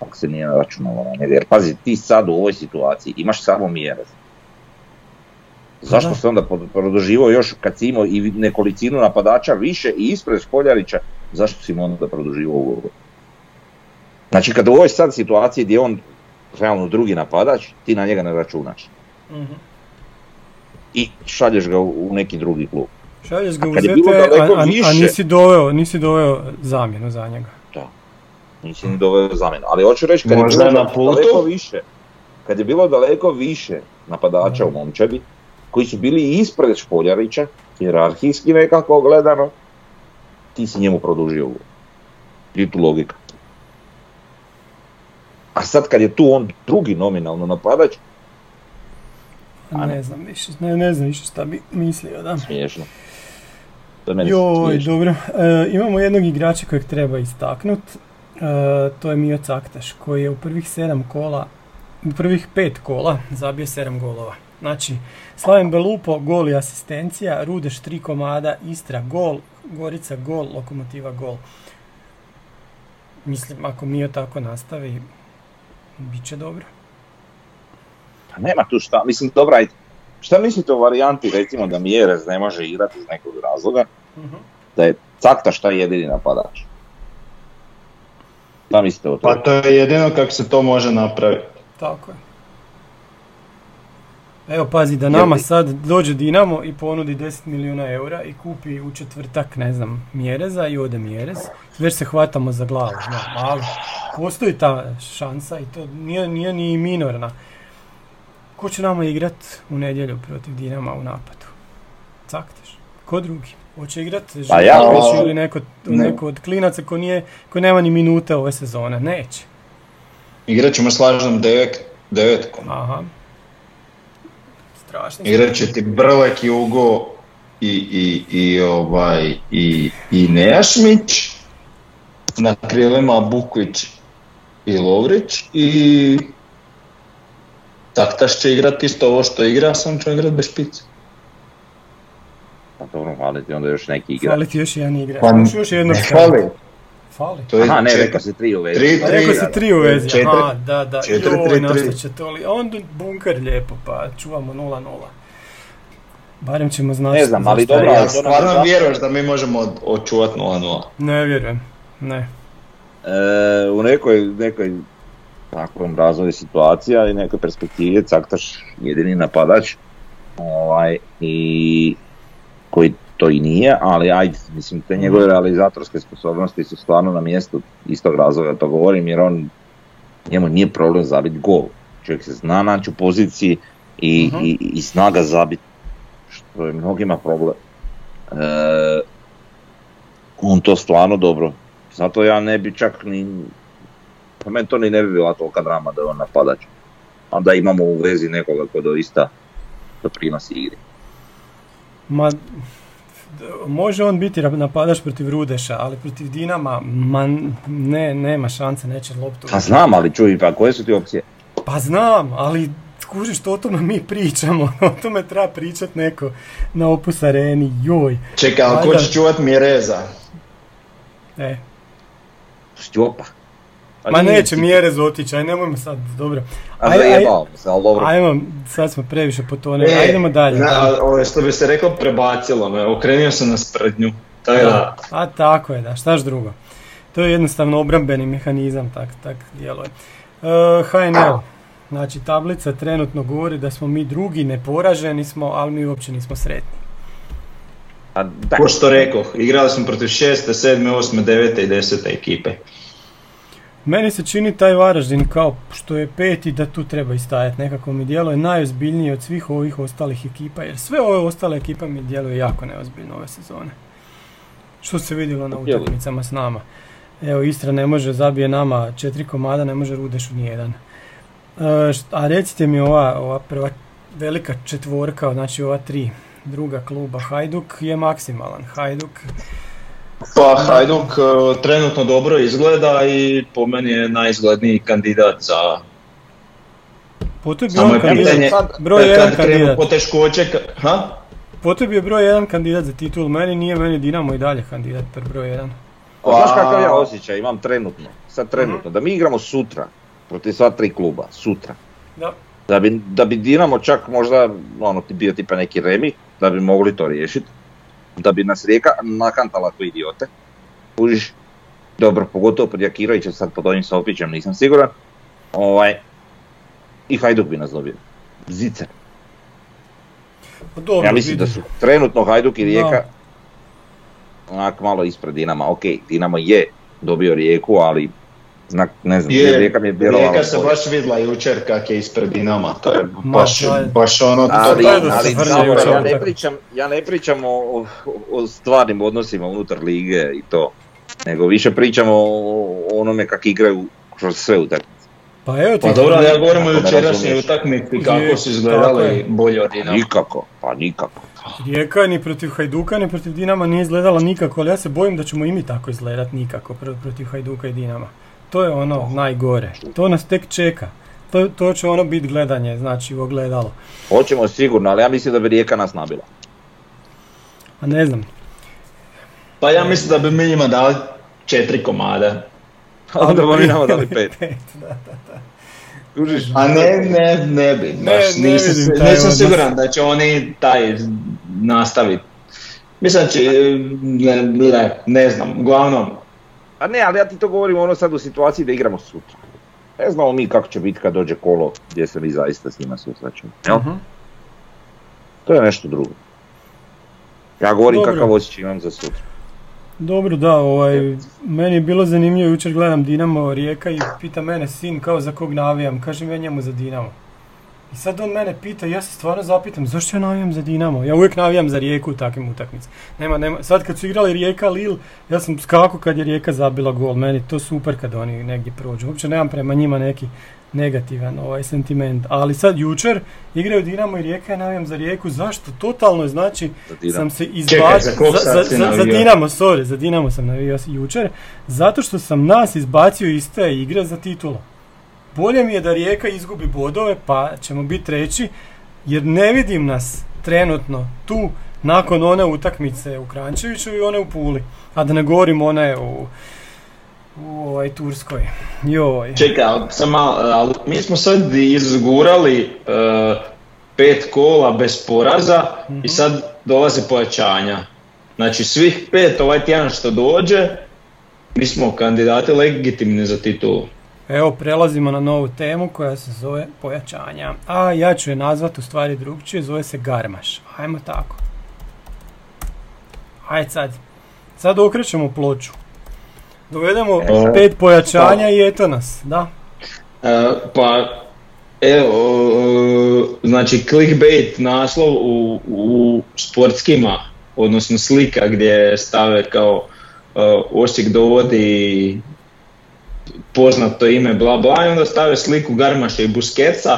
ak se nije računalo na njega. Jer pazi, ti sad u ovoj situaciji imaš samo mjere. Zašto da. se onda produživao još kad si imao i nekolicinu napadača više i ispred Školjarića, zašto si mu onda produživao ugovor? Znači, kad u ovoj sad situaciji gdje on realno drugi napadač, ti na njega ne računaš. Mm-hmm. I šalješ ga u neki drugi klub. Šalješ ga u Z T E, a, a, a nisi doveo, nisi doveo zamjenu za njega. Da, nisi ni doveo zamjenu. Ali hoću reći, kad je, bilo na daleko više, kad je bilo daleko više napadača mm. u momčadi, koji su bili ispred Špoljarića, hjerarhijski nekako gledano, ti si njemu produžio ugovor. I tu logika. A sad kad je tu on drugi nominalno napadač, a ne, ne znam više, ne, ne znam više šta bi mislio, da. Smiješno. To je meni Joj, smiješno. Dobro. E, imamo jednog igrača kojeg treba istaknuti, e, to je Mio Caktaš, koji je u prvih sedam kola, u prvih pet kola zabio sedam golova. Znači, Slaven Belupo, gol i asistencija, Rudeš tri komada, Istra gol, Gorica gol, Lokomotiva gol. Mislim, ako Mio tako nastavi, bit će dobro. Nema tu šta, mislim, dobra, ajde. Šta mislite o varijanti, recimo, da Mjerez ne može igrati iz nekog razloga, uh-huh. da je Cakta šta jedini napadač? Šta mislite o to? Pa to je jedino kako se to može napraviti. Tako je. Evo, pazi, da nama Jedi. sad dođe Dinamo i ponudi deset milijuna eura i kupi u četvrtak, ne znam, Mjereza i ode Mjerez. Već se hvatamo za glavu, znam, ali postoji ta šansa i to nije, nije ni minorna. Ko će nama igrati u nedjelju protiv Dinama u napadu? Caktaš. Ko drugi? Hoće igrati Živković ja, ili neko, ne. neko od klinaca ko, nije, ko nema ni minute ove sezone? Neće. Igrat ćemo s lažnom devet, devetkom. Aha. Strašno. Igrat će ti Brlek i Ugo i, i, i, ovaj, i, i Nejašmić. Na krilima Bukvić i Lovrić i... Caktaš će igrati isto ovo što igra, sam ću igrati bez špice. Pa dobro, hvali ti onda još neki igra. Hvali ti još jedan igra. Pa, još jednog hvali. Hvali. Aha, ne, rekao si tri u vezi. Tri, tri, rekao si tri u vezi, četiri, aha, da, da. Četiri, Joj, tri, nastat će to li. Onda bunker lijepo, pa čuvamo nula nula. Barem ćemo znati. Ne znam, ali dobro. Ja stvarno vjeruješ da mi možemo očuvati nula nula? Ne vjerujem, ne. E, u nekoj, nekoj... Takvom razvoju situacija i nekoj perspektivi Caktaš jedini napadač ovaj, i koji to i nije, ali ajde, mislim, te njegove realizatorske sposobnosti su stvarno na mjestu istog razloga, to govorim, jer on njemu nije problem zabiti gol. Čovjek se zna naći u poziciji i, uh-huh. i, i snaga zabiti, što je mnogima problem. E, on to stvarno dobro, zato ja ne bi čak ni... Pa meni to ni ne bi bila tolika drama da je on napadač. Onda imamo u vezi nekoga ko doista doprinosi igri. Ma, može on biti napadač protiv Rudeša, ali protiv Dinama ma, ne, nema šanse, neće loptu. Pa znam, ali čuj, pa koje su ti opcije? Pa znam, ali kužiš, to o tome mi pričamo, o tome treba pričat neko na Opus Areni, joj. Čekaj, ali ko će čuvat Mjereza? E. Štjopa. Ma neće Mjerez otići, aj nemojmo sad, dobro. Aj, aj, ajmo, sad smo previše potonili, e, ajdemo dalje. Na, što bi se rekao, prebacilo me, okrenio sam na sprednju. Da. A tako je, da, štaš drugo. To je jednostavno obrambeni mehanizam, tak, tak djeluje. Uh, H N L, znači tablica trenutno govori da smo mi drugi, neporaženi smo, ali mi uopće nismo sretni. Ko što rekao, igrali smo protiv šeste, sedme, osme, devete i desete ekipe. Meni se čini taj Varaždin kao što je peti da tu treba istajati, nekako mi djeluje najozbiljniji od svih ovih ostalih ekipa, jer sve ove ostale ekipa mi djeluje jako neozbiljno ove sezone. Što se vidjelo na utakmicama s nama. Evo, Istra ne može, zabije nama četiri komada, ne može Rudešu nijedan. E, a recite mi ova, ova prva velika četvorka, znači ova tri druga kluba, Hajduk je maksimalan. Hajduk... Pa Hajduk uh, trenutno dobro izgleda i po meni je najizgledniji kandidat za Po tebi je on kandidat, broj jedan kandidat. Po tebi je broj jedan kandidat za titul, meni nije, meni Dinamo i dalje kandidat per broj jedan. Pa znaš kakav ja osjećaj imam trenutno, sad trenutno, da mi igramo sutra, protiv sva tri kluba, sutra. Da. Da bi, da bi Dinamo čak možda ono, bio tipa neki remi, da bi mogli to riješiti, da bi nas Rijeka nakantala tu idiote. Užiš, dobro, pogotovo pod Jakirovićem, sad pod ovim Sopićem nisam siguran. Ovaj, i Hajduk bi nas dobio. Zicer. Dobro, ja mislim vidim. Da su trenutno Hajduk i Rijeka no. onak malo ispred Dinama. Ok, Dinamo je dobio Rijeku, ali... Znak, ne znam, je, Rijeka mi je bjerovala. Rijeka se baš vidla jučer kak je ispred Dinama, to je baš, baš ono... Ali, to, ali, to, ali dobro, ja ne pričam, ja ne pričam o, o, o stvarnim odnosima unutar lige i to, nego više pričamo o onome kak igraju kroz sve utakmice. Pa evo ti... Pa dobro, ja govorim o jučerašnjoj utakmici, kako su izgledali bolje od Dinama. Nikako, pa nikako. Rijeka ni protiv Hajduka ni protiv Dinama nije izgledala nikako, ali ja se bojim da ćemo i mi tako izgledat nikako protiv Hajduka i Dinama. To je ono najgore, to nas tek čeka, to, to će ono biti gledanje, znači ogledalo. Hoćemo sigurno, ali ja mislim da bi Rijeka nas nabila. A ne znam. Pa ja mislim da bi mi njima dali četiri komada. A onda bi mi nama dali pet. pet da, da, da. A ne, ne, ne bi, baš ne, ne nisam, nisam siguran da će oni taj nastaviti. Mislim da će, ne, ne, ne znam, uglavnom. A ne, ali ja ti to govorim ono sad u situaciji da igramo sutra. Ne znamo mi kako će biti kad dođe kolo gdje se mi zaista s njima susrećemo. Uh-huh. To je nešto drugo. Ja govorim Dobro. Kakav osjećaj imam za sutra. Dobro, da, ovaj, meni je bilo zanimljivo, jučer gledam Dinamo Rijeka i pita mene sin kao za kog navijam, kažem ja njemu za Dinamo. I sad on mene pita i ja se stvarno zapitam zašto ja navijam za Dinamo, ja uvijek navijam za Rijeku u takvim utakmicama. Nema, nema, sad kad su igrali Rijeka Lil, ja sam skakao kad je Rijeka zabila gol, meni to super kad oni negdje prođu, uopće nemam prema njima neki negativan ovaj sentiment, ali sad jučer igraju Dinamo i Rijeka, ja navijam za Rijeku, zašto? Totalno, znači sam se izbacio, za, za, za, za Dinamo, sorry, za Dinamo sam navijao jučer, zato što sam nas izbacio iz te igre za titulu. Bolje mi je da Rijeka izgubi bodove, pa ćemo biti treći, jer ne vidim nas trenutno tu nakon one utakmice u Kranjčeviću i one u Puli. A da ne govorim one u, u ovaj Turskoj. Joj. Čekaj, ali mi smo sad izgurali uh, pet kola bez poraza mm-hmm. i sad dolaze pojačanja. Znači svih pet ovaj tjedan što dođe, mi smo kandidati legitimni za titulu. Evo, prelazimo na novu temu koja se zove pojačanja, a ja ću je nazvati u stvari drugčije, zove se Garmaš, ajmo tako. Ajde sad, sad okrećemo ploču, dovedemo e, pet pojačanja pa, i eto nas, da? E, pa, evo, znači clickbait naslov u, u sportskima, odnosno slika gdje stave kao Osijek dovodi poznato ime bla bla i onda stave sliku Garmaša i Busquetsa,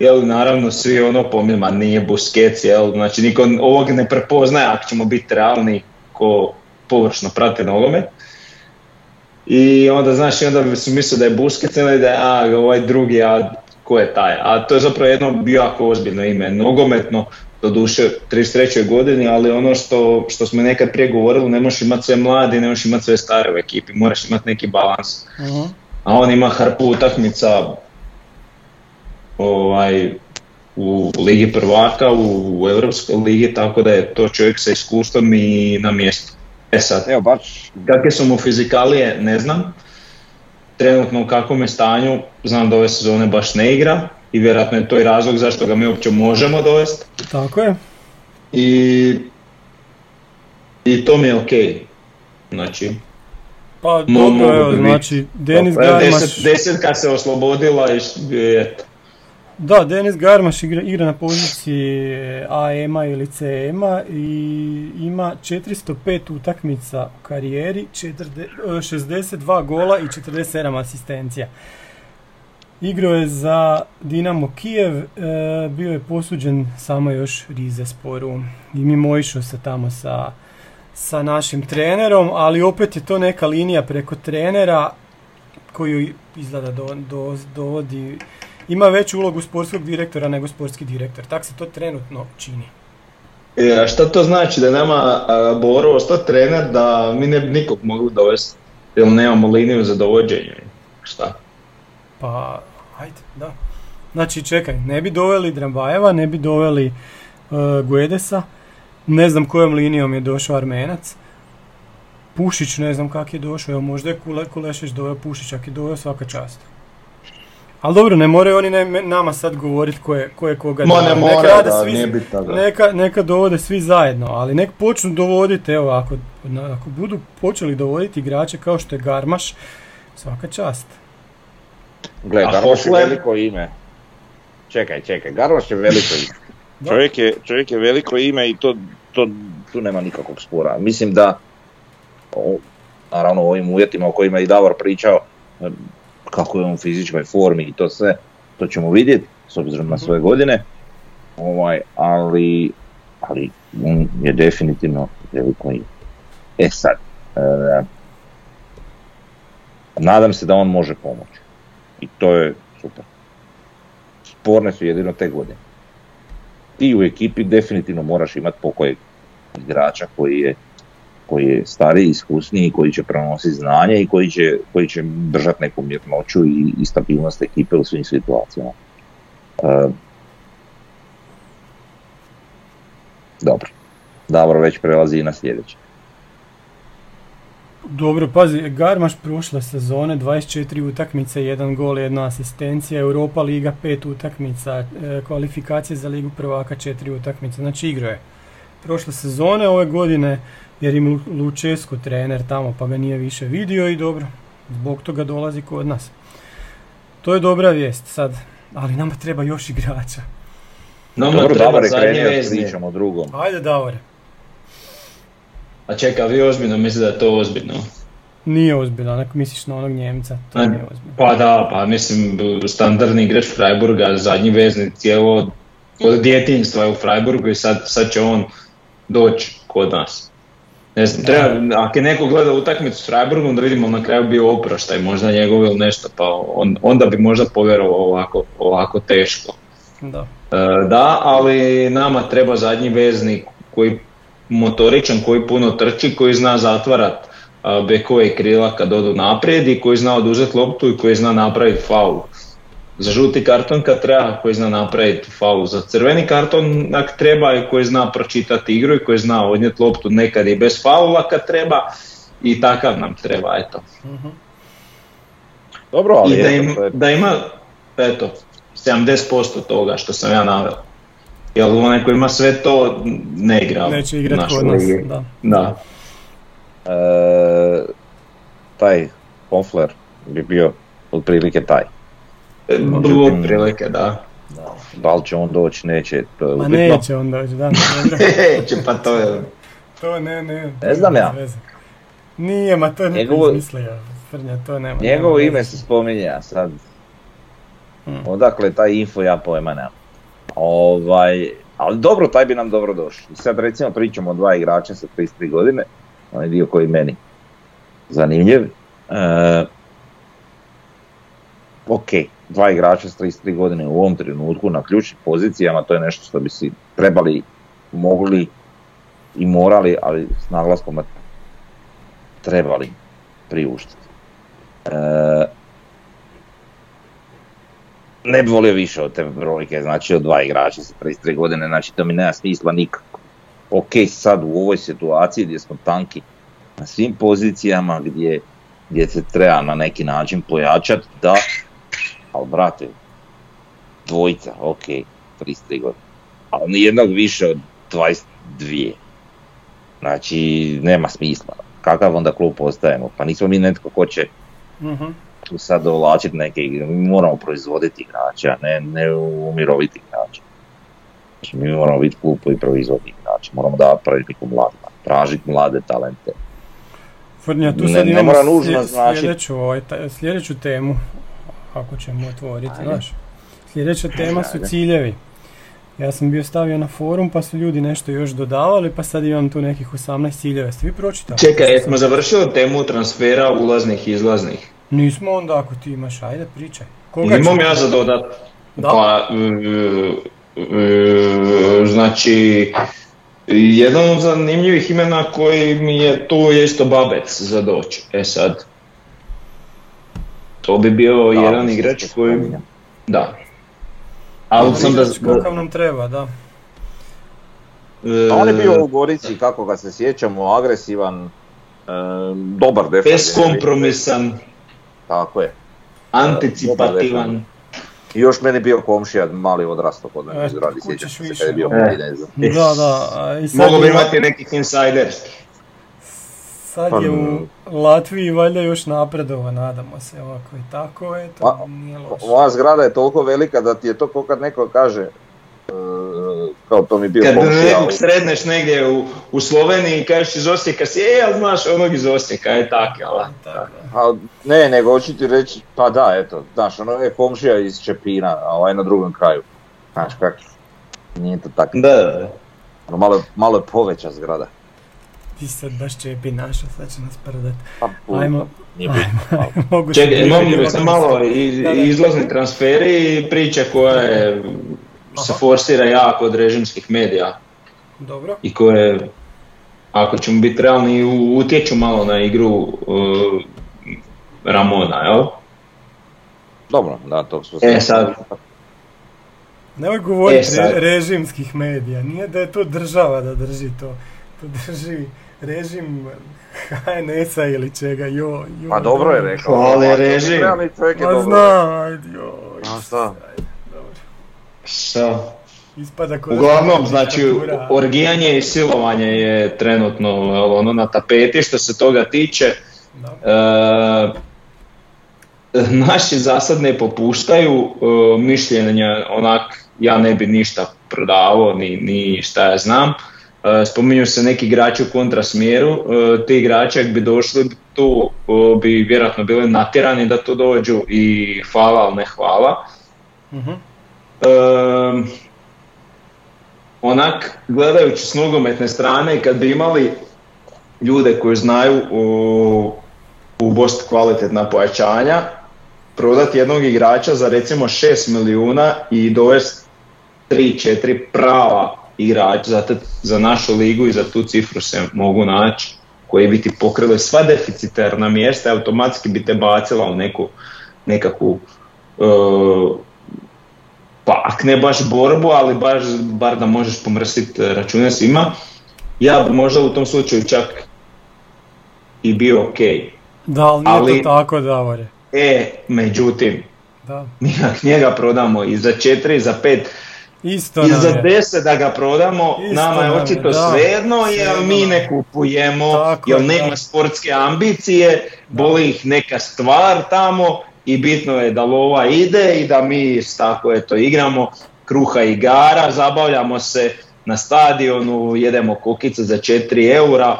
jel naravno svi ono pomima nije Busquets, jel znači niko ovog ne prepoznaje ako ćemo biti realni ko površno prate nogomet. I onda znaš i onda bi se mislio da je Busquets i da je a, ovaj drugi, a ko je taj, a to je zapravo jedno jako ozbiljno ime, nogometno, doduše u trideset trećoj godini, ali ono što, što smo nekad prije govorili, ne možeš imati sve mladi, ne možeš imati sve stare u ekipi, moraš imati neki balans. Uh-huh. A on ima hrpu utakmica ovaj, u Ligi prvaka, u, u Europskoj ligi, tako da je to čovjek sa iskustvom i na mjestu. E sad, evo baš, kakve su mu fizikalije, ne znam. Trenutno u kakvom je stanju, znam da ove sezone baš ne igra. I vjerojatno je to i razlog zašto ga mi uopće možemo dovesti. Tako je. I, i to mi je okej. Okay. Znači... Pa dobro, evo, znači, Denys pa, Garmaš... Deset, desetka se oslobodila i... Eto. Da, Denys Garmaš igra, igra na poziciji A M-a ili C M-a i ima četiristo pet utakmica u karijeri, šezdeset dva gola i četrdeset sedam asistencija. Igrao je za Dinamo Kijev, e, bio je posuđen samo još Rizesporu i mimoišao se tamo sa, sa našim trenerom, ali opet je to neka linija preko trenera koju izgleda do, do, dovodi ima veću ulogu sportskog direktora nego sportski direktor. Tak se to trenutno čini. E, šta to znači? Da je nama a, Boro ostao trener da mi ne bi nikog mogli dovesti jer nemamo liniju za dovođenje. Šta? Pa, ajde, da. Znači, čekaj, ne bi doveli Drambajeva, ne bi doveli uh, Guedesa, ne znam kojom linijom je došao Armenac, Pušić ne znam kak je došao, evo možda je Kulešić doveo Pušića, kak je doveo, svaka čast. Ali dobro, ne moraju oni ne, nama sad govoriti ko je, ko je koga Ma, ne mora, neka, rade da, svi, nije bitno, da. Neka, neka dovode svi zajedno, ali nek počnu dovoditi, evo, ako, ako budu počeli dovoditi igrače kao što je Garmaš, svaka čast. Gle, a Garmaš je veliko ime. Čekaj, čekaj, Garmaš je veliko ime. Čovjek je, čovjek je veliko ime i to, to, tu nema nikakvog spora. Mislim da, o, naravno u ovim uvjetima o kojima je i Davor pričao, kako je on u fizičkoj formi i to sve, to ćemo vidjeti s obzirom na svoje godine. Ovaj, ali, ali on je definitivno veliko ime. E sad, eh, nadam se da on može pomoći. I to je super. Sporne su jedino te godine. Ti u ekipi definitivno moraš imati pokojeg igrača koji je, koji je stariji, iskusniji, koji će prenositi znanje i koji će, koji će držati neku mirnoću i, i stabilnost ekipe u svim situacijama. Uh, dobro. Davor već prelazi na sljedeće. Dobro, pazi, Garmaš prošle sezone, dvadeset četiri utakmice, jedan gol, jedna asistencija, Europa Liga pet utakmica, kvalifikacije za Ligu prvaka četiri utakmice, znači igro je. Prošle sezone, ove godine, jer im Lucescu trener tamo pa ga nije više vidio i dobro, zbog toga dolazi kod nas. To je dobra vijest sad, ali nama treba još igrača. Nama dobro, Davore, krenio, pričamo drugom. Ajde, Davore. A čekaj, vi ozbiljno mislite da je to ozbiljno? Nije ozbiljno, onako misliš na onog Njemca, to a, nije ozbiljno. Pa da, pa mislim, standardni igrač Freiburga, zadnji veznik cijelo od djetinjstva je u Freiburgu i sad, sad će on doći kod nas. Ne znam, treba, ako je neko gleda utakmicu s Freiburgom, da vidimo na kraju bio oproštaj, možda njegov ili nešto, pa on, onda bi možda povjerovao ovako, ovako teško. Da. E, da, ali nama treba zadnji veznik koji motoričan, koji puno trči, koji zna zatvarat a, bekove i krila kad odu naprijed i koji zna oduzeti loptu i koji zna napraviti faul. Za žuti karton kad treba, koji zna napraviti faul. Za crveni karton ak treba i koji zna pročitati igru i koji zna odnijeti loptu nekad i bez faula kad treba i takav nam treba, eto. Uh-huh. Dobro, ali i da, im, je... da ima, eto, sedamdeset posto toga što sam ja naveo. Jel onaj koji ima sve to ne igra. Neće igrati kod nas, da. da. E, taj Höfler bi bio otprilike taj. Otprilike, da. da. Da li će on doći, neće. To ma neće on doći, da. Neće, pa to je... To ne, ne. Ne znam ja. Nije, ma to ne izmislio. Njegovo ime se spominje, sad. Hmm. Odakle, taj info ja pojma nemam. Ovaj, ali dobro, taj bi nam dobro došli. I sad recimo pričamo o dva igrača sa trideset tri godine, onaj dio koji meni zanimljiv. E, ok, dva igrača sa trideset tri godine u ovom trenutku na ključnim pozicijama, to je nešto što bi si trebali, mogli i morali, ali s naglaskom trebali priuštiti. E, Ne bi volio više od te brojke, znači od dva igrača sa trideset tri godine, znači to mi nema smisla nikako. Ok, sad u ovoj situaciji gdje smo tanki na svim pozicijama, gdje, gdje se treba na neki način pojačati, da, ali brate, dvojica, ok, trideset tri godine, ali nijednog više od dvadeset dvije. Znači, nema smisla, kakav onda klub postajemo, pa nismo mi netko ko će... Mm-hmm. Tu sad dovlačiti neke igre, mi moramo proizvoditi igrača, ne, ne umiroviti igrača. Znači mi moramo biti klupo i proizvoditi igrača, moramo davati priliku mladima, tražiti mlade talente. Frnja, tu sad ne, imamo ne nužno, znači... sljedeću, ovaj, ta, sljedeću temu, ako ćemo otvoriti, znaš. Sljedeća tema su ciljevi. Ja sam bio stavio na forum pa su ljudi nešto još dodavali pa sad imam tu nekih osamnaest ciljeva, ste vi pročitali? Čekaj, jesmo završili temu transfera ulaznih i izlaznih? Nismo onda, ako ti imaš, ajde pričaj. Koga imam ja za dodat. Pa, znači, jedan od zanimljivih imena koji mi je tu je isto Babec za doći. E sad, to bi bio da, jedan igrač koji... Da. Ali sam da... Koliko nam treba, da. E, on je bio u Gorici, kako ga se sjećamo, agresivan, e, dobar defensivni. Beskompromisan. Tako je. Anticipativan. I još meni bio komšija, mali odrasto kod mene iz grada, sjećam se kada je bio Martinez. E. Da, da. Mogu bi imati nekih insajderskih. Sad je u Latviji valjda još napredovan, nadamo se, ovako i tako, eto, Va, nije loše. Moja zgrada je toliko velika da ti je to ko kad neko kaže, uh, kao to mi bio komšija. Kad nekog sredneš negdje u, u Sloveniji i kažeš iz Osijeka si, e, ja znaš onog iz Osijeka, je tako, ali. A, ne, nego hoću ti reći, pa da, eto, znaš, ono je komšija iz Čepina, a ovaj na drugom kraju. Znaš, kak, nije to tako. Da, da. Ono, malo, malo je poveća zgrada. Ti sad baš čepi naša, sad će nas prdat. Ajmo, ajmo. Čekaj, imamo se malo izlazni transferi i priča koja je, se forsira jako od režimskih medija. Dobro. I koje, ako ćemo biti realni, utječu malo na igru uh, Ramona, jel? Dobro, da, to smo e, sad. Nemoj govoriti e, re, režimskih medija, nije da je to država da drži to. To drži režim H N S-a ili čega, joj, joj. Pa dobro je rekao. Ali je režim. Pa znam, ajde, joj. A šta? Šta? Ispada kod... Uglavnom, znači, orgijanje i silovanje je trenutno ono na tapeti, što se toga tiče. No. E, naši zasad ne popuštaju e, mišljenja, onak, ja ne bi ništa prodavao, ni, ni šta ja znam. Spominju se neki igrači u kontrasmjeru, ti igrači bi došli tu bi vjerojatno bili natjerani da tu dođu i hvala ali ne hvala. Uh-huh. E, onak gledajući s nogometne strane i kad bi imali ljude koji znaju u, u Bost kvalitetna pojačanja, prodati jednog igrača za recimo šest milijuna i dovesti tri četiri prava igrač za, te, za našu ligu i za tu cifru se mogu naći koji bi ti pokrili sva deficitarna mjesta i automatski bi te bacila u neku nekakvu uh, pa ak ne baš borbu, ali baš, bar da možeš pomrsiti račune svima. Ja bi možda u tom slučaju čak i bio ok. Da, ali nije ali, to tako Davore. E, međutim, da. Mi ak njega prodamo i za četiri, za pet isto i za deset da ga prodamo, isto nama je očito svejedno jer mi ne kupujemo, tako, jer nema sportske ambicije, da. Boli ih neka stvar tamo i bitno je da lova ide i da mi tako eto igramo kruha igara, zabavljamo se na stadionu, jedemo kokice za četiri eura,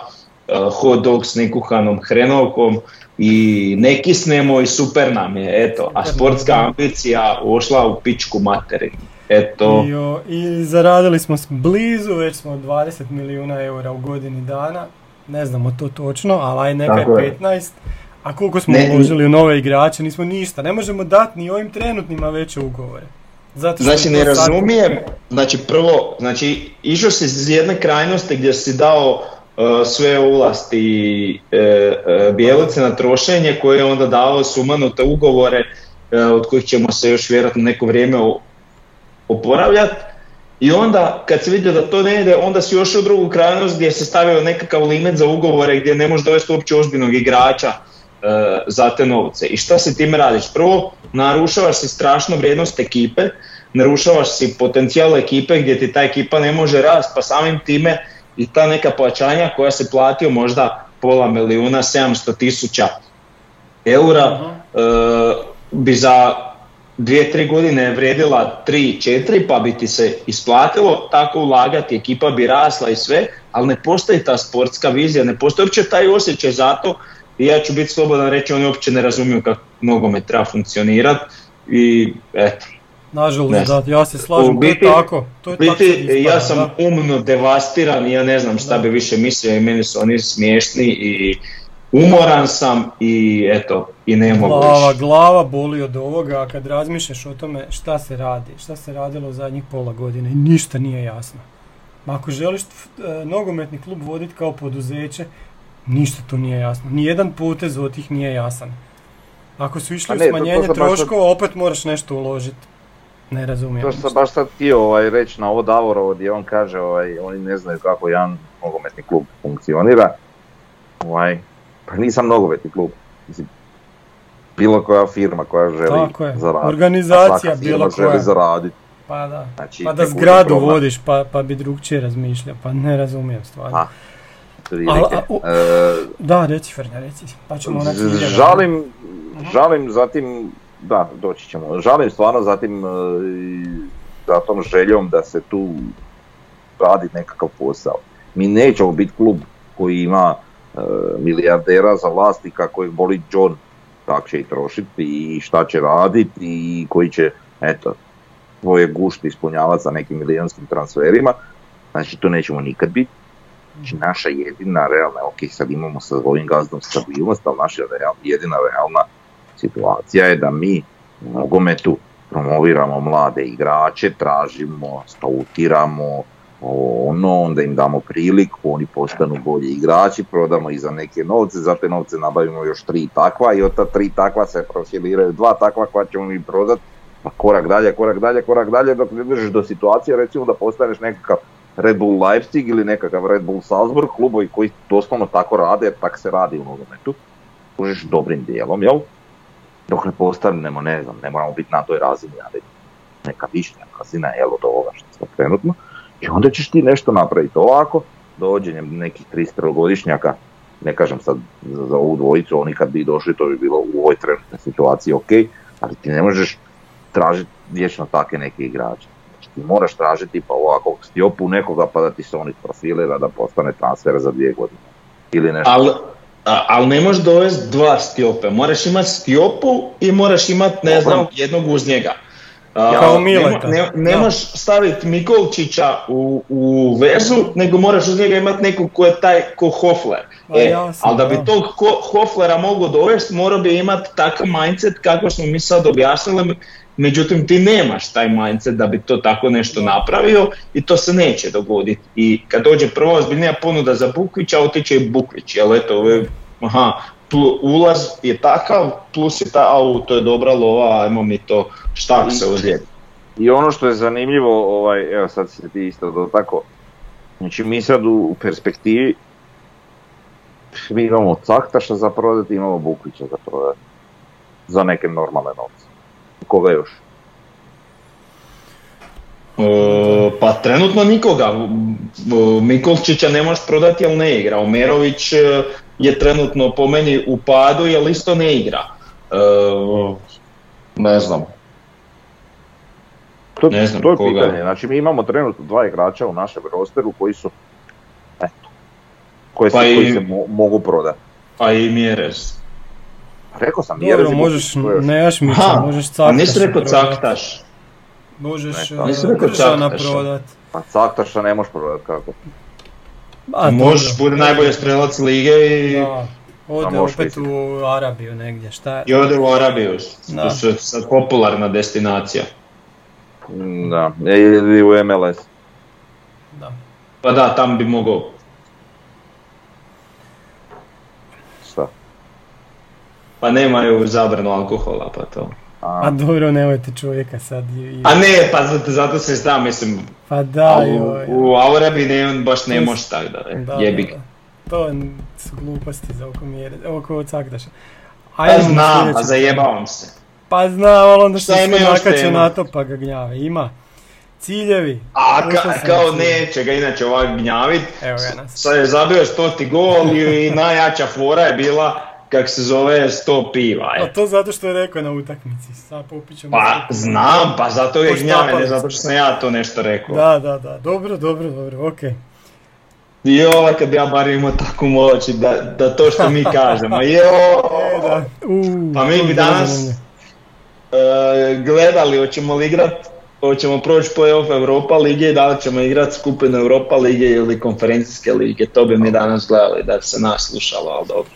hot dog s nekuhanom hrenovkom i ne kisnemo i super nam je, eto, a sportska ambicija ošla u pičku materinu. Eto. I, o, i zaradili smo blizu, već smo dvadeset milijuna eura u godini dana, ne znamo to točno, ali aj neka je petnaest, a koliko smo ne, uložili u nove igrače, nismo ništa, ne možemo dati ni ovim trenutnima veće ugovore. Zato znači ne razumijem, sad... znači prvo, znači išao si iz jedne krajnosti gdje si dao uh, sve ovlasti uh, Bjelice na trošenje koje je onda dao sumanute ugovore uh, od kojih ćemo se još vjerojatno neko vrijeme u, oporavljati i onda kad se vidio da to ne ide, onda si još u drugu krajnost gdje se stavio nekakav limit za ugovore gdje ne može dovesti uopće ozbiljnog igrača e, za te novce. I šta se time radiš? Prvo, narušavaš si strašno vrijednost ekipe, narušavaš si potencijal ekipe gdje ti ta ekipa ne može rast, pa samim time i ta neka plaćanja koja se platio možda pola milijuna, sedamsto tisuća eura uh-huh. e, bi za dvije, tri godine je vrijedila tri, četiri, pa bi ti se isplatilo tako ulagati, ekipa bi rasla i sve, ali ne postoji ta sportska vizija, ne postoji uopće taj osjećaj za to i ja ću biti slobodan reći, oni uopće ne razumiju kako nogomet treba funkcionirati i eto. Nažalost, da, ja se slažem, u biti, to je tako. To je biti, tako ispada, ja sam da. umno devastiran i ja ne znam šta bi više mislio i meni su oni smiješni i umoran sam i eto, i ne mogu više. Glava, glava boli od ovoga, a kad razmišljaš o tome šta se radi, šta se radilo u zadnjih pola godine, ništa nije jasno. Ako želiš e, nogometni klub voditi kao poduzeće, ništa tu nije jasno. Nijedan potez od tih nije jasan. Ako su išli ne, u smanjenje to, to troškova, sad... opet moraš nešto uložiti. Ne razumijem. To što sam baš sad htio ovaj, reći na ovo Davorovo gdje on kaže, ovaj, oni ne znaju kako jedan nogometni klub funkcionira. Ovaj, pa nisam nogometni klub. Bilo koja firma koja želi zaraditi. Organizacija bilo koja. Zaraditi. Pa da, znači, pa da zgradu vodiš pa, pa bi drugčije razmišljao, pa ne razumijem stvarno. A, a, a, u, e, da, reci Frnja, reci. Pa ćemo onako vidjeti. Žalim, žalim zatim, da, doći ćemo, žalim stvarno zatim za tom željom da se tu radi nekakav posao. Mi nećemo biti klub koji ima uh, milijardera za vlasnika kojeg boli John, tak će i trošiti i šta će raditi i koji će, eto, svoje gušte ispunjavati sa nekim milijonskim transferima, znači to nećemo nikad biti. Znači naša jedina realna, ok, sad imamo sa ovim gazdom stabilnost, ali naša real, jedina realna situacija je da mi u nogometu promoviramo mlade igrače, tražimo, stautiramo, ono, onda im damo priliku, oni postanu bolji igrači, prodamo ih za neke novce, za te novce nabavimo još tri takva i od ta tri takva se profiliraju dva takva koja ćemo mi prodati, pa korak dalje, korak dalje, korak dalje, dok ne držiš do situacije, recimo da postaneš nekakav Red Bull Leipzig ili nekakav Red Bull Salzburg, klubovi koji doslovno tako rade, jer tak se radi u nogometu, služiš dobrim dijelom, jel? Dok ne postanemo, ne znam, ne moramo biti na toj razini, ali neka višnja razina, jel, od ovoga što smo trenutno, i onda ćeš ti nešto napraviti ovako, dođenjem nekih tridesetogodišnjaka, ne kažem sad za ovu dvojicu, oni kad bi došli, to bi bilo u ovoj trenutnoj situaciji ok, ali ti ne možeš tražiti vječno takve neke igrače. Znači ti moraš tražiti pa ovako stiopu nekoga pa da ti se oni profilira da postane transfer za dvije godine. Ili nešto. Ali al ne možeš dovesti dva stiope. Moraš imati stiopu i moraš imati ne Opravo. znam jednog uz njega. Kao Mileta. Ne, ne, ne možeš staviti Mikovčića u, u vezu, nego moraš uz njega imati nekog ko je taj ko Höfler. E, ja ali da bi ja. tog ko, Höflera mogo dovesti, morao bi imati takav mindset kako smo mi sad objasnili. Međutim, ti nemaš taj mindset da bi to tako nešto napravio i to se neće dogoditi. I kad dođe prva ozbiljnija ponuda za Bukvića, otiče i Bukvić. Jel, eto, aha, pl- ulaz je takav, plus je ta, au, to je dobra lova, ajmo mi to, šta se ozlijedi. I ono što je zanimljivo, ovaj, evo sad se ti isto do tako, znači mi sad u perspektivi, mi imamo Caktaša za prodati, imamo Bukvića za prodati, za neke normalne novce. Koga još? E, pa trenutno nikoga. Mikolčića ne možeš prodati jer ne igra. Omerović je trenutno po meni u padu jer isto ne igra. E, ne znam. To, ne znam to je koga. Pitanje. Znači mi imamo trenutno dva igrača u našem rosteru koji su eto, koje pa se, i, koji se mo- mogu prodati. Pa i Mjerez. Rekao sam, Dobro, jer možeš Nejašmića, možeš Caktaša. A nisi rekao Caktaš. Možeš Držana prodat. Pa Caktaša ne možeš prodat kako. Ba, možeš, bude najbolji strelac lige i... Da. Ode opet visit. u Arabiju negdje, šta je? I ode u Arabiju, da. To su sad popularna destinacija. Da, ili u M L S. Da. Pa da, tam bi mogao. Pa nemaju zabranu alkohola, pa to. A, A dobro, nemojte čovjeka sad. I... A ne, pa zato, zato se zna, mislim. Pa da, joj. U Aurebi ne, baš ne može tako da, jebi ga. To su gluposti za oko mjere, oko Caktaša. Pa znam, pa zajebavam se. Pa znam, ali onda što se nakače na to, pa ga gnjave. Ima ciljevi. A ka, kao neće ga inače ovak gnjavit. Evo ga nas. Sad je zabio stoti gol i najjača fora je bila... Kak se zove sto piva. Je. A to zato što je rekao na utakmici. Sad popićemo. Pa znam, pa zato je gnjavene, zato što sam ja to nešto rekao. Da, da, da. Dobro, dobro, dobro, okej. Okay. I ovo kad ja bar imao takvu moć da, da to što mi kažemo. Jo, e, da. U, pa mi bi danas uh, gledali, hoćemo li igrat, hoćemo proći play-off Europa lige i da li ćemo igrati skupinu Europa lige ili konferencijske lige. To bi mi danas gledali da se nas slušalo, ali dobro.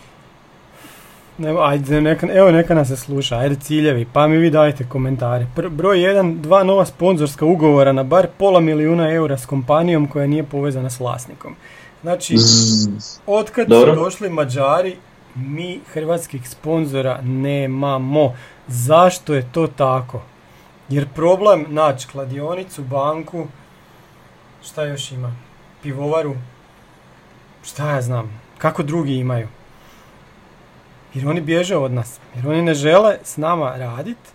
Evo, ajde, neka, evo neka nas se sluša, ajde ciljevi, pa mi vi dajte komentare. Pr- broj jedan, dva nova sponzorska ugovora na bar pola milijuna eura s kompanijom koja nije povezana s vlasnikom. Znači, otkad su došli Mađari, mi hrvatskih sponzora nemamo. Zašto je to tako? Jer problem naći kladionicu, banku, šta još ima, pivovaru, šta ja znam, kako drugi imaju. Jer oni bježe od nas, jer oni ne žele s nama raditi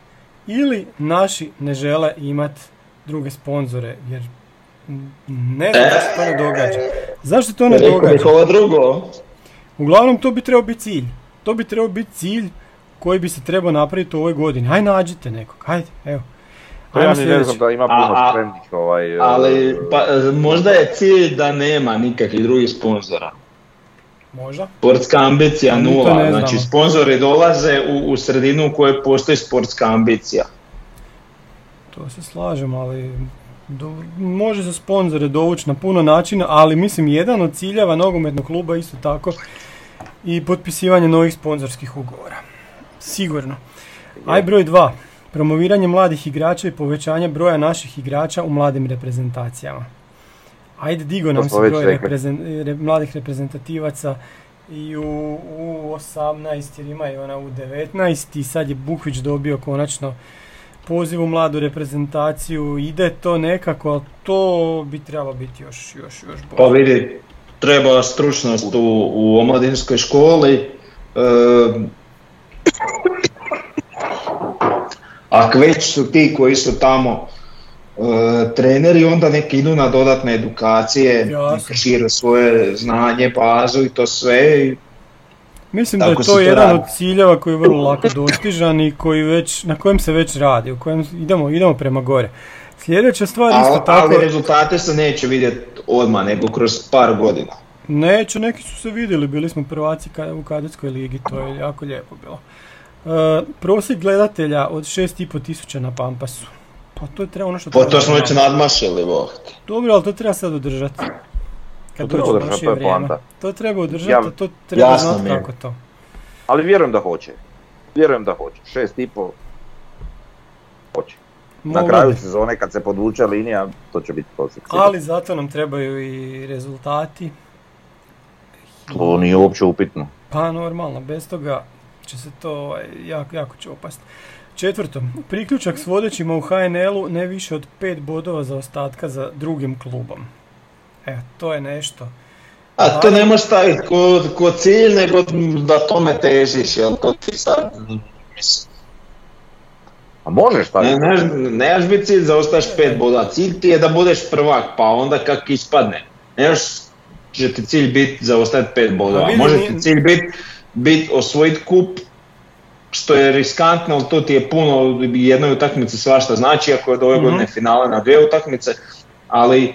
ili naši ne žele imati druge sponzore, jer ne znam zašto to ne događa. Zašto to ne događa? Uglavnom to bi trebao biti cilj, to bi trebao biti cilj koji bi se trebao napraviti u ovoj godini. Aj nađite nekog, ajde, evo. Ja ne znam da ima puno spremnih ovaj... Ali pa, možda je cilj da nema nikakvih drugih sponzora. Možda. Sportska ambicija ja, nula, znači sponzori dolaze u, u sredinu u kojoj postoji sportska ambicija. To se slažem, ali do, može se sponzore dovući na puno načina, ali mislim jedan od ciljeva nogometnog kluba isto tako i potpisivanje novih sponzorskih ugovora. Sigurno. Aj broj dva. Promoviranje mladih igrača i povećanje broja naših igrača u mladim reprezentacijama. Ajde, digo nam se broj reprezen, re, mladih reprezentativaca i u, u osamnaest jer ima i ona u devetnaest i sad je Bukvić dobio konačno poziv u mladu reprezentaciju. Ide to nekako, ali to bi trebalo biti još, još, još bolje. Pa vidi, treba stručnost u, u omladinskoj školi. E, Ako već su ti koji su tamo e, treneri, onda nek idu na dodatne edukacije, šire svoje znanje, bazu i to sve. I mislim da je to jedan radi. Od ciljeva koji je vrlo lako dostižan i koji već, na kojem se već radi, u kojem idemo, idemo prema gore. Sljedeća stvar isto ali, tako... Ali rezultate se neće vidjeti odmah, nego kroz par godina. Neće, neki su se vidjeli, bili smo prvaci u kadetskoj ligi, to je jako lijepo bilo. Uh, prosjek gledatelja od šest i pol tisuća na Pampasu. Pa to je treba ono što... Pa to smo već nadmašili, boh. Dobro, ali to treba sad održati. Kad to dođe naše vrijeme. Planta. To treba održati, ja, to treba znati kako to. Ali vjerujem da hoće. Vjerujem da hoće. šest i pol hoće. Mogu. Na kraju sezone kad se podvuče linija, to će biti prosjek. Ali zato nam trebaju i rezultati. To nije uopće upitno. Pa normalno, bez toga... će se to jako, jako će opasti. Četvrto, priključak s vodećima u ha en el-u ne više od pet bodova zaostatka za drugim klubom. E, to je nešto. A to nemaš taj ko, ko cilj, nego da tome težiš, jel to ti sad? A možeš tako? Ne, nemaš biti cilj, zaostaš pet boda. Cilj ti je da budeš prvak, pa onda kak ispadne. Nemaš će ti cilj biti zaostati pet bodova. Može ti cilj biti bit osvojit kup, što je riskantno, ali to ti je puno, jednoj utakmici svašta znači, ako je do ove mm-hmm. godine finale na dvije utakmice, ali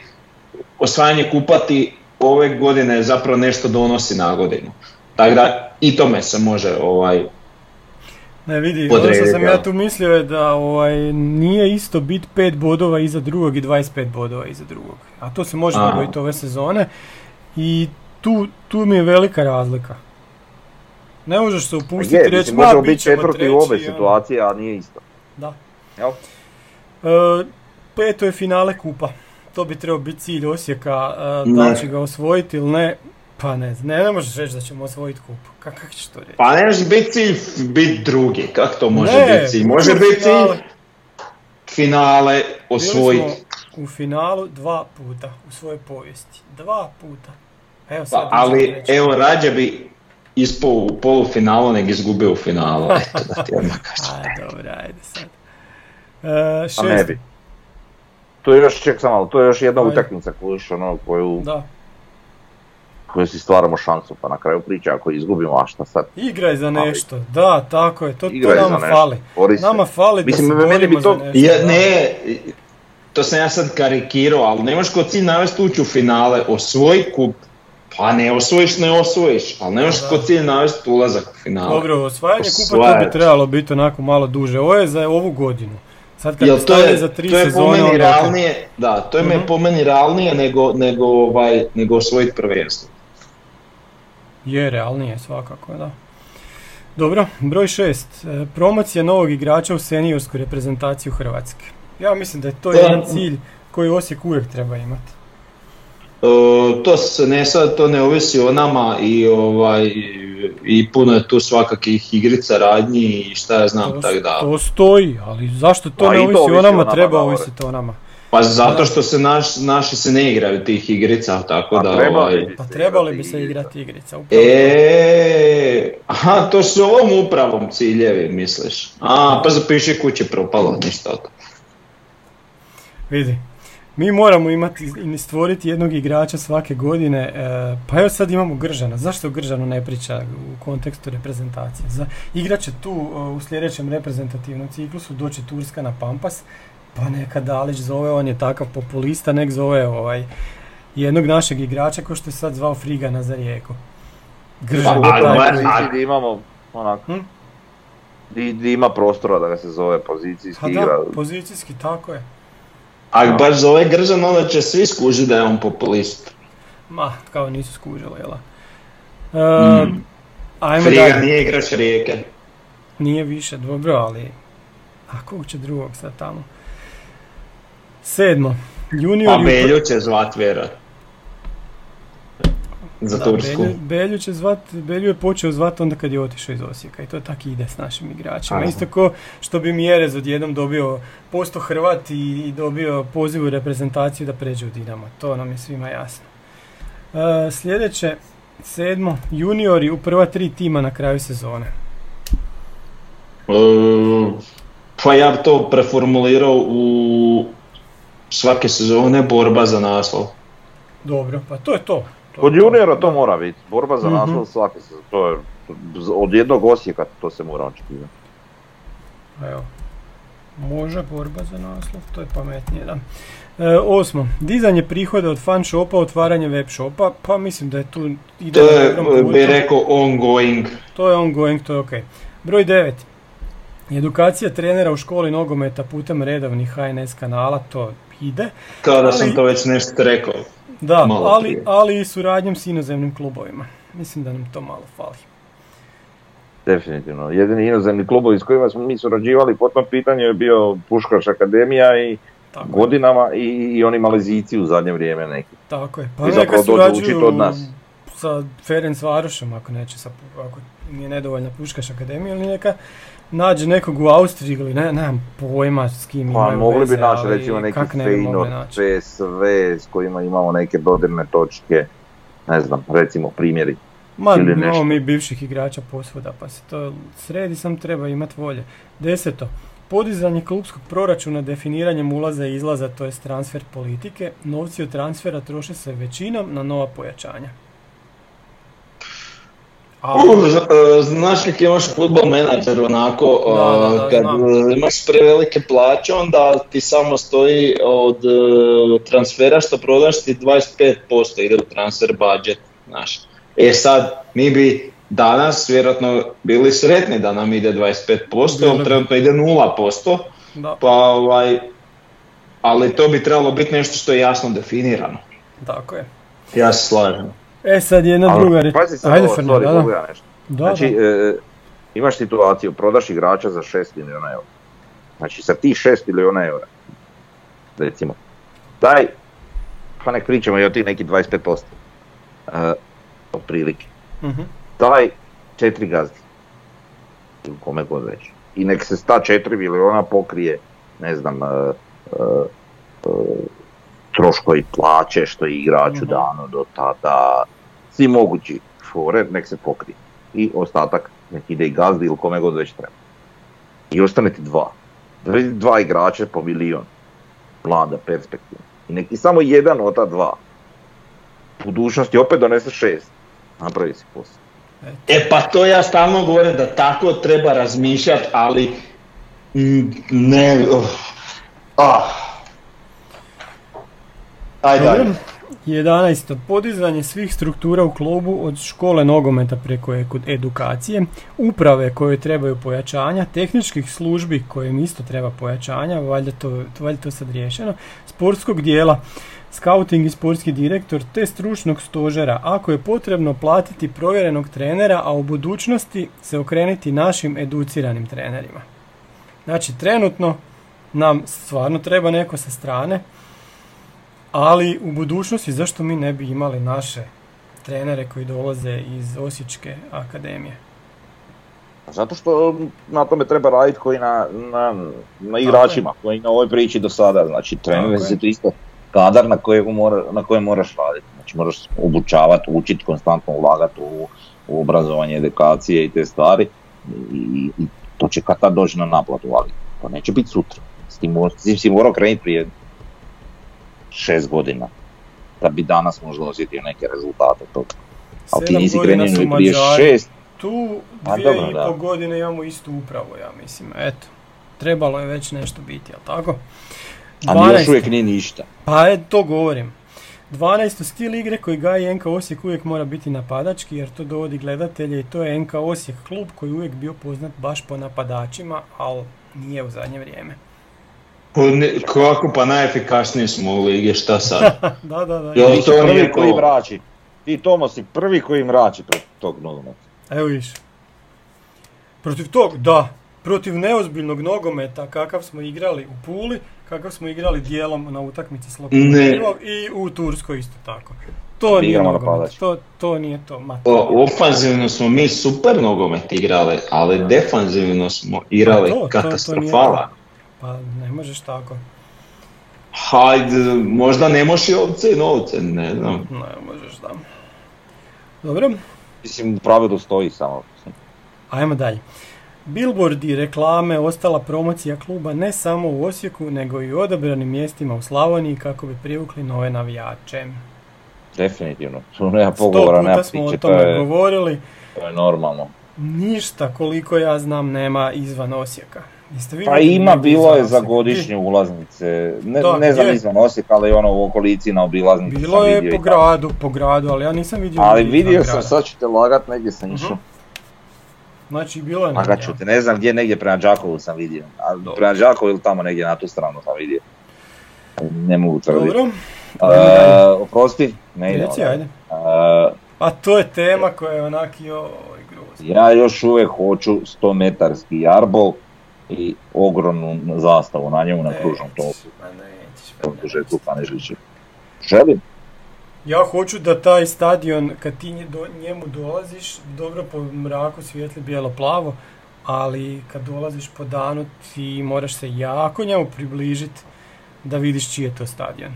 osvajanje kupa ti ove godine zapravo nešto donosi na godinu. Tako da i tome se može ovaj ne vidi, ono što sam ja tu mislio je da ovaj, nije isto biti pet bodova iza drugog i dvadeset pet bodova iza drugog, a to se može dogoditi ove sezone i tu, tu mi je velika razlika. Ne možeš se upustiti i reći, ma, bit ćemo treći. Možemo biti četvrti u obe situacije, a nije isto. Da. Jel? E, peto je finale kupa. To bi trebao biti cilj Osijeka, e, da li će ga osvojiti ili ne. Pa ne, ne, ne možeš reći da ćemo osvojiti kupu. Kako kak ćeš to reći? Pa ne možeš biti cilj biti drugi. Kako to može ne, biti cilj? Može biti cilj finale osvojiti. U finalu dva puta u svojoj povijesti. Dva puta. Evo sad pa, ali, evo, rađe bi... ispao u polufinalu, nek izgubio u finalu. Eto da ti odmah kažem. Ajde, dobro, ajde sad. E, šest... A ne bi. To je još, ček sam malo, to je još jedna ajde. Utakmica kojiš, ono, koju... Da. Koju si stvaramo šansu, pa na kraju priče, ako izgubimo, a šta sad? Igraj za nešto, ali. Da, tako je, to, to nama fali. Nama fali da mislim, se borimo to... za nešto. Ja, ne, to sam ja sad karikirao, ali nemaš ko cilj navesti ući u finale, osvoj kup. Pa ne osvojiš, ne osvojiš, ali nemaš ko cilj navesti ulazak u finalu. Dobro, osvajanje kupa to bi trebalo biti onako malo duže, ovo je za ovu godinu. Sad kad ostaje za tri sezone... To je, realnije, da, to je uh-huh. me po meni realnije nego, nego, ovaj, nego osvojiti prvenstvo. Je realnije svakako, da. Dobro, broj šest. Promocija novog igrača u seniorsku reprezentaciju Hrvatske. Ja mislim da je to jedan cilj koji Osijek uvijek treba imati. To se ne sad, to ne ovisi o nama i, ovaj, i puno je tu svakakih igrica, radnji i šta ja znam, tako da. To stoji, ali zašto to pa ne ovisi, to ovisi o nama, o nama treba ovisiti o nama. Pa zato što se naš, naši se ne igraju tih igrica, tako pa da... Trebali, ovaj, pa trebali bi se igrati igrica, upravo. E, aha, to su ovom upravom ciljevi, misliš. A, pa zapiši kući, propalo, ništa od to. Vidi. Mi moramo imati stvoriti jednog igrača svake godine, e, pa evo sad imamo Gržana. Zašto Gržanu ne priča u kontekstu reprezentacije? Za, igrače tu u sljedećem reprezentativnom ciklusu, doći Turska na Pampas, pa neka Dalić zove, on je takav populista, nek zove ovaj, jednog našeg igrača ko što je sad zvao Frigana za Rijeku. Gržan pa, je imamo onako... Hm? Di, di ima prostora da ga se zove pozicijski pa igra. Da, pozicijski, tako je. Ako baš zove Gržan, onda će svi skužiti da je on populist. Ma, kao nisu skužili, jel? E, mm. Friga nije igrač Rijeke. Nije više, dobro, ali... A kog će drugog sad tamo? Sedmo. Junior, pa Belju će zvat, vjera. Za da, Tursku. Belju, Belju će zvat, Belju je počeo zvat onda kad je otišao iz Osijeka i to tako ide s našim igračima. Aha. Isto ko što bi Mjerez odjednom dobio posto Hrvat i, i dobio poziv u reprezentaciju da pređe u Dinamo. To nam je svima jasno. E, sljedeće, sedmo, juniori u prva tri tima na kraju sezone. Um, pa ja bi to preformulirao u svake sezone borba za naslov. Dobro, pa to je to. Kod juniora to mora biti, borba za naslov mm-hmm. svake se, to je, od jednog Osijeka to se mora očekivati. Evo, može borba za naslov, to je pametnije, da. E, osmo, dizanje prihoda od fan shopa, otvaranje web shopa, pa mislim da je tu... To je, bi rekao, ongoing. To je ongoing, to je okej. Okay. Broj devet, edukacija trenera u školi nogometa putem redovnih H N S kanala, to ide. Kao da sam to već nešto rekao. Da, ali, ali i suradnjom s inozemnim klubovima. Mislim da nam to malo fali. Definitivno. Jedini inozemni klubovi s kojima smo mi surađivali po tom pitanju je bio Puškás Akadémia i tako godinama i, i oni Malezijci u zadnje vrijeme neki. Tako je. Pa neka surađuju od nas sa Ferencvarošom ako neće, sa, ako nije nedovoljna Puškás Akadémia ili neka nađe nekog u Austriji ili ne, nemam pojma s kim imaju veze. Pa mogli bi naći recimo neki Feyenoord, P S V s kojima imamo neke dodirne točke, ne znam, recimo primjeri. Ma imamo mi bivših igrača posvuda, pa se to sredi, sam treba imati volje. Deseto, podizanje klubskog proračuna definiranjem ulaza i izlaza, to je transfer politike, novci od transfera troše se većinom na nova pojačanja. Uh, znaš kako imaš futbol menadžer onako, da, da, da, kad da. Imaš prevelike plaće, onda ti samo stoji od transfera što prodaš ti dvadeset pet posto ide u transfer budžet naš. E sad, mi bi danas vjerojatno bili sretni da nam ide dvadeset pet posto, on trenutno ide nula posto, da. Pa ovaj, ali to bi trebalo biti nešto što je jasno definirano. Tako je. Ja se slažem. E sad jedna ali, druga reč. Pazi sad, ajde, ovo, sorry, da, da. Nešto. Da, znači, da. E, imaš situaciju, prodaš igrača za šest milijuna eura. Znači, sa tih šest milijuna eura, recimo, daj, pa nek pričamo i o tih neki dvadeset pet posto, e, od prilike, uh-huh. daj četiri gazdi, ili kome god već, i nek se sta četiri milijuna pokrije, ne znam, e, e, e, troškovi plaće što je igraču uh-huh. dano do tada, svi mogući fore, nek se pokrije. I ostatak nek ide i gazdi ili kome god već treba. I ostane ti dva. Dva igrače po milion. Mlada, perspektivna. I neki samo jedan od ta dva. U budućnosti opet donese šest. Napravi si posao. E pa to ja stalno govorim da tako treba razmišljati, ali ne... Uh, ah. Ajde, ajde. jedanaesto. Podizanje svih struktura u klubu od škole nogometa preko edukacije, uprave koje trebaju pojačanja, tehničkih službi kojim isto treba pojačanja, valjda to, valjda to sad riješeno, sportskog dijela, scouting i sportski direktor te stručnog stožera, ako je potrebno platiti provjerenog trenera, a u budućnosti se okrenuti našim educiranim trenerima. Znači, trenutno nam stvarno treba neko sa strane, ali u budućnosti zašto mi ne bi imali naše trenere koji dolaze iz Osječke akademije? Zato što na tome treba raditi koji na, na, na igračima, okay, koji na ovoj priči do sada, znači trener se okay. to isto kadar na kojem mora, moraš raditi, znači moraš obučavati, učiti, konstantno ulagati u, u obrazovanje, edukacije i te stvari i, i to će kad tad doći na naplatu, ali to neće biti sutra, s tim si morao krenuti prije šest godina da bi danas možda osjetio neke rezultate toga, ali ti nisi krenuo ni prije šest. Tu dvije dobro, i pol godine imamo istu upravu, ja mislim, eto, trebalo je već nešto biti, jel tako? dvanaest A još uvijek nije ništa. Pa eto, to govorim. dvanaesto stil igre koji gaji en ka Osijek uvijek mora biti napadački, jer to dovodi gledatelje i to je en ka Osijek klub koji uvijek bio poznat baš po napadačima, ali nije u zadnje vrijeme. Ne, kako pa najefikasniji smo u ligi, šta sad? da, da, da. Jel to prvi koji mrači? Ti Tomo si prvi koji mrači pred tog nogometa. Evo viš. Protiv tog, da, protiv neozbiljnog nogometa kakav smo igrali u Puli, kakav smo igrali dijelom na utakmici s Lokomotivom i u Turskoj isto tako. To nije nogomet, to, to nije to. O, ofanzivno smo mi super nogomet igrali, ali defanzivno smo igrali pa to, katastrofala. To, to nije, pa ne možeš tako. Hajde, možda ne možeš i ovce i novce, ne znam. Ne možeš, da. Dobro. Mislim, u pravilu stoji samo. Ajmo dalje. Billboardi, reklame, ostala promocija kluba ne samo u Osijeku, nego i u odabranim mjestima u Slavoniji kako bi privukli nove navijače. Definitivno. Nema pogovora, nema priče. Sto puta smo o tome je, govorili. To je normalno. Ništa koliko ja znam nema izvan Osijeka. Pa ima, bilo je za godišnje ulaznice, ne, da, ne znam izvan Osijek, ali ono u okolici na obilaznici. Bilo je po gradu, po gradu, ali ja nisam vidio. Ali vidio sam, grada. Sad ću te lagat, negdje sam išao. Uh-huh. Znači bilo je negdje. Lagat ću te, ne znam gdje, negdje prema Đakovu sam vidio, ali prema Đakovu ili tamo negdje na tu stranu sam vidio. Ne mogu tvrditi. Dobro. Uh, oprosti, ne idemo. Reci, ajde. Uh, A to je tema koja je onaki joj grozna. Ja još uvijek hoću sto metarski jarbol i ogromnu zastavu na njemu na kružnom topu. Pa ne želiš. Želim. Ja hoću da taj stadion, kad ti do, njemu dolaziš, dobro po mraku svijetli bijelo-plavo, ali kad dolaziš po danu ti moraš se jako njemu približiti da vidiš čiji je to stadion.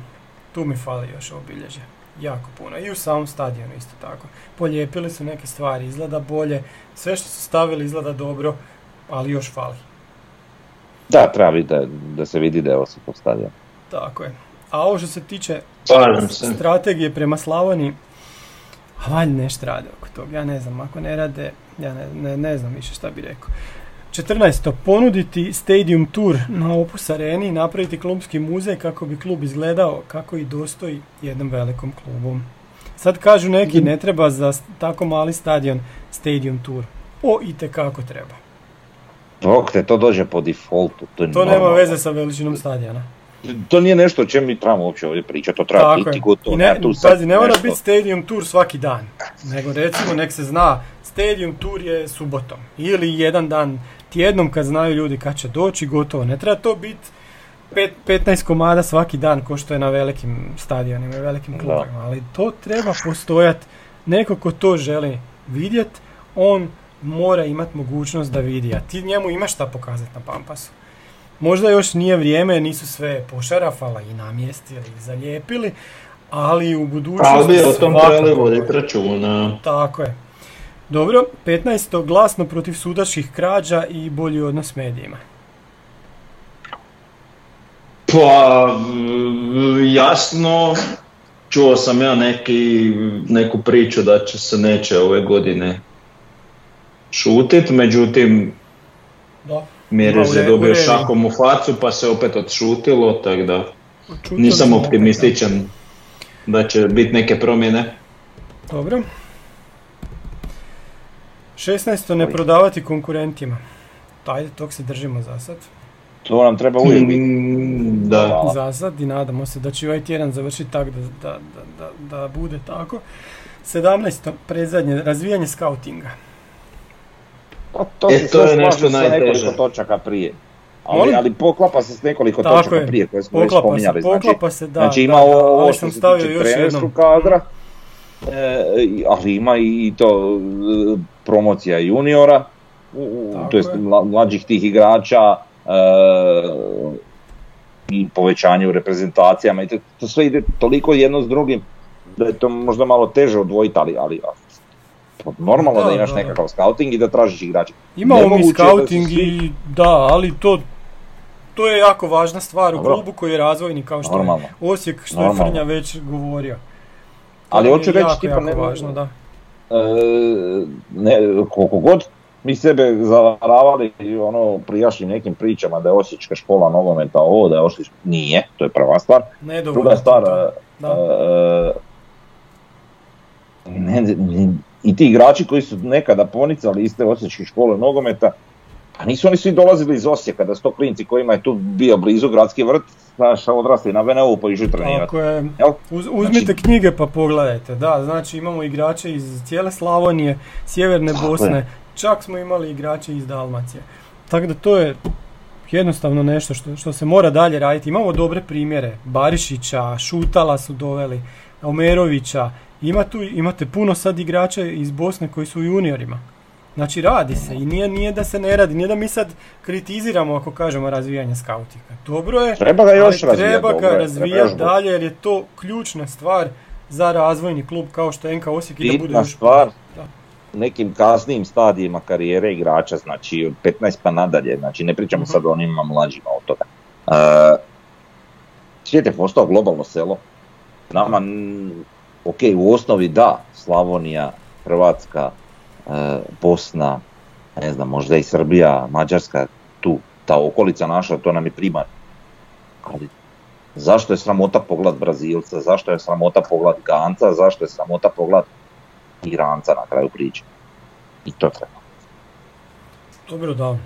Tu mi fali još obilježje. Jako puno. I u samom stadionu isto tako. Polijepili su neke stvari, izgleda bolje, sve što su stavili izgleda dobro, ali još fali. Da, treba biti da, da se vidi da je Osijekov stadion. Tako je. A ovo što se tiče se. strategije prema Slavoniji, a valjda nešto rade oko toga. Ja ne znam, ako ne rade, ja ne, ne, ne znam više šta bi rekao. četrnaesto Ponuditi stadium tour na Opus Areni i napraviti klubski muzej kako bi klub izgledao kako i dostoji jednom velikom klubu. Sad kažu neki, ne treba za tako mali stadion stadium tour. O, itekako treba. Bok te, to dođe po defaultu. To, to nema veze sa veličinom stadiona. To nije nešto o čem mi trebamo uopće ovdje pričati, to treba biti gotovo. Ne, ne, pazi, ne mora biti stadium tour svaki dan, nego recimo nek se zna, stadium tour je subotom ili jedan dan tjednom kad znaju ljudi kad će doći, gotovo. Ne treba to biti pet, petnaest komada svaki dan ko što je na velikim stadionima i velikim klubima, ali to treba postojati. Neko ko to želi vidjeti, on mora imati mogućnost da vidi, a ti njemu imaš šta pokazati na Pampasu. Možda još nije vrijeme, nisu sve pošarafala i namjestili i zalijepili, ali u budućnosti... Ali je o tom trebali voditi računa. Tako je. Dobro, petnaesto Glasno protiv sudačkih krađa i bolji odnos s medijima. Pa, jasno... Čuo sam ja neki, neku priču da će se neće ove godine šutit, međutim da. Mjerez je dobio šakom u facu pa se opet odšutilo, tako da Očutali nisam optimističan da će biti neke promjene. Dobro. šesnaesto Ne prodavati konkurentima. Ajde, tog se držimo za sad. To nam treba uvijek biti. Mm, da. Za sad i nadamo se da će ovaj tjedan završiti tako da, da, da, da bude tako. sedamnaesto predzadnje, razvijanje skautinga. Pa to, e, to je nešto najteže. Nekoliko točaka prije. Ali, ali poklapa se s nekoliko tako točaka je. Prije koje smo već spominjali. Znači, poklapa se, da. Znači ima da, ovo što se tiče trenerskog kadra, e, ali ima i to promocija juniora, to jest mlađih tih igrača, Uh, i povećanje u reprezentacijama i to, to sve ide toliko jedno s drugim da je to možda malo teže odvojiti, ali, ali normalno da, da imaš da, nekakav scouting i da tražiš igrače. Imamo mi scouting da svi... i da, ali to, to je jako važna stvar u klubu koji je razvojni kao što normalno. Je Osijek, što normalno. Je Frnja već govorio. To ali hoću reći jako, tipa jako ne, važno, da. Ne, koliko god mi sebe zavaravali ono prijašnjim nekim pričama da je osječka škola nogometa ovo, da je osječka... Nije, to je prva stvar. Ne, druga stvar, e, ne, ne, i ti igrači koji su nekada ponicali iz te osječke škole nogometa, pa nisu oni svi dolazili iz Osijeka, da su to klinci kojima je tu bio blizu gradski vrt, znaš, odrasli na ve en u pa išu trenirati. Uz, uzmite znači, knjige pa pogledajte, da, znači imamo igrače iz cijele Slavonije, sjeverne tako Bosne, je. Čak smo imali igrače iz Dalmacije. Tako da to je jednostavno nešto što, što se mora dalje raditi. Imamo dobre primjere, Barišića, Šutala su doveli, Omerovića. Ima tu, imate puno sad igrača iz Bosne koji su juniorima. Znači radi se i nije, nije da se ne radi, nije da mi sad kritiziramo ako kažemo razvijanje skautinga. Dobro je, treba ga još razvijati, treba ga razvijati dalje jer je to ključna stvar za razvojni klub kao što en ka Osijek i da bude još stvar. Nekim kasnijim stadijima karijere igrača, znači petnaest pa nadalje, znači ne pričamo sad o onima mlađima od toga. E, svijet je postao globalno selo, nama, ok, u osnovi da, Slavonija, Hrvatska, e, Bosna, ne znam, možda i Srbija, Mađarska, tu, ta okolica naša, to nam je primarno. Ali zašto je sramota pogled Brazilca, zašto je sramota pogled Ganca, zašto je sramota pogled Iranca na kraju priče. I to treba. Dobro, da.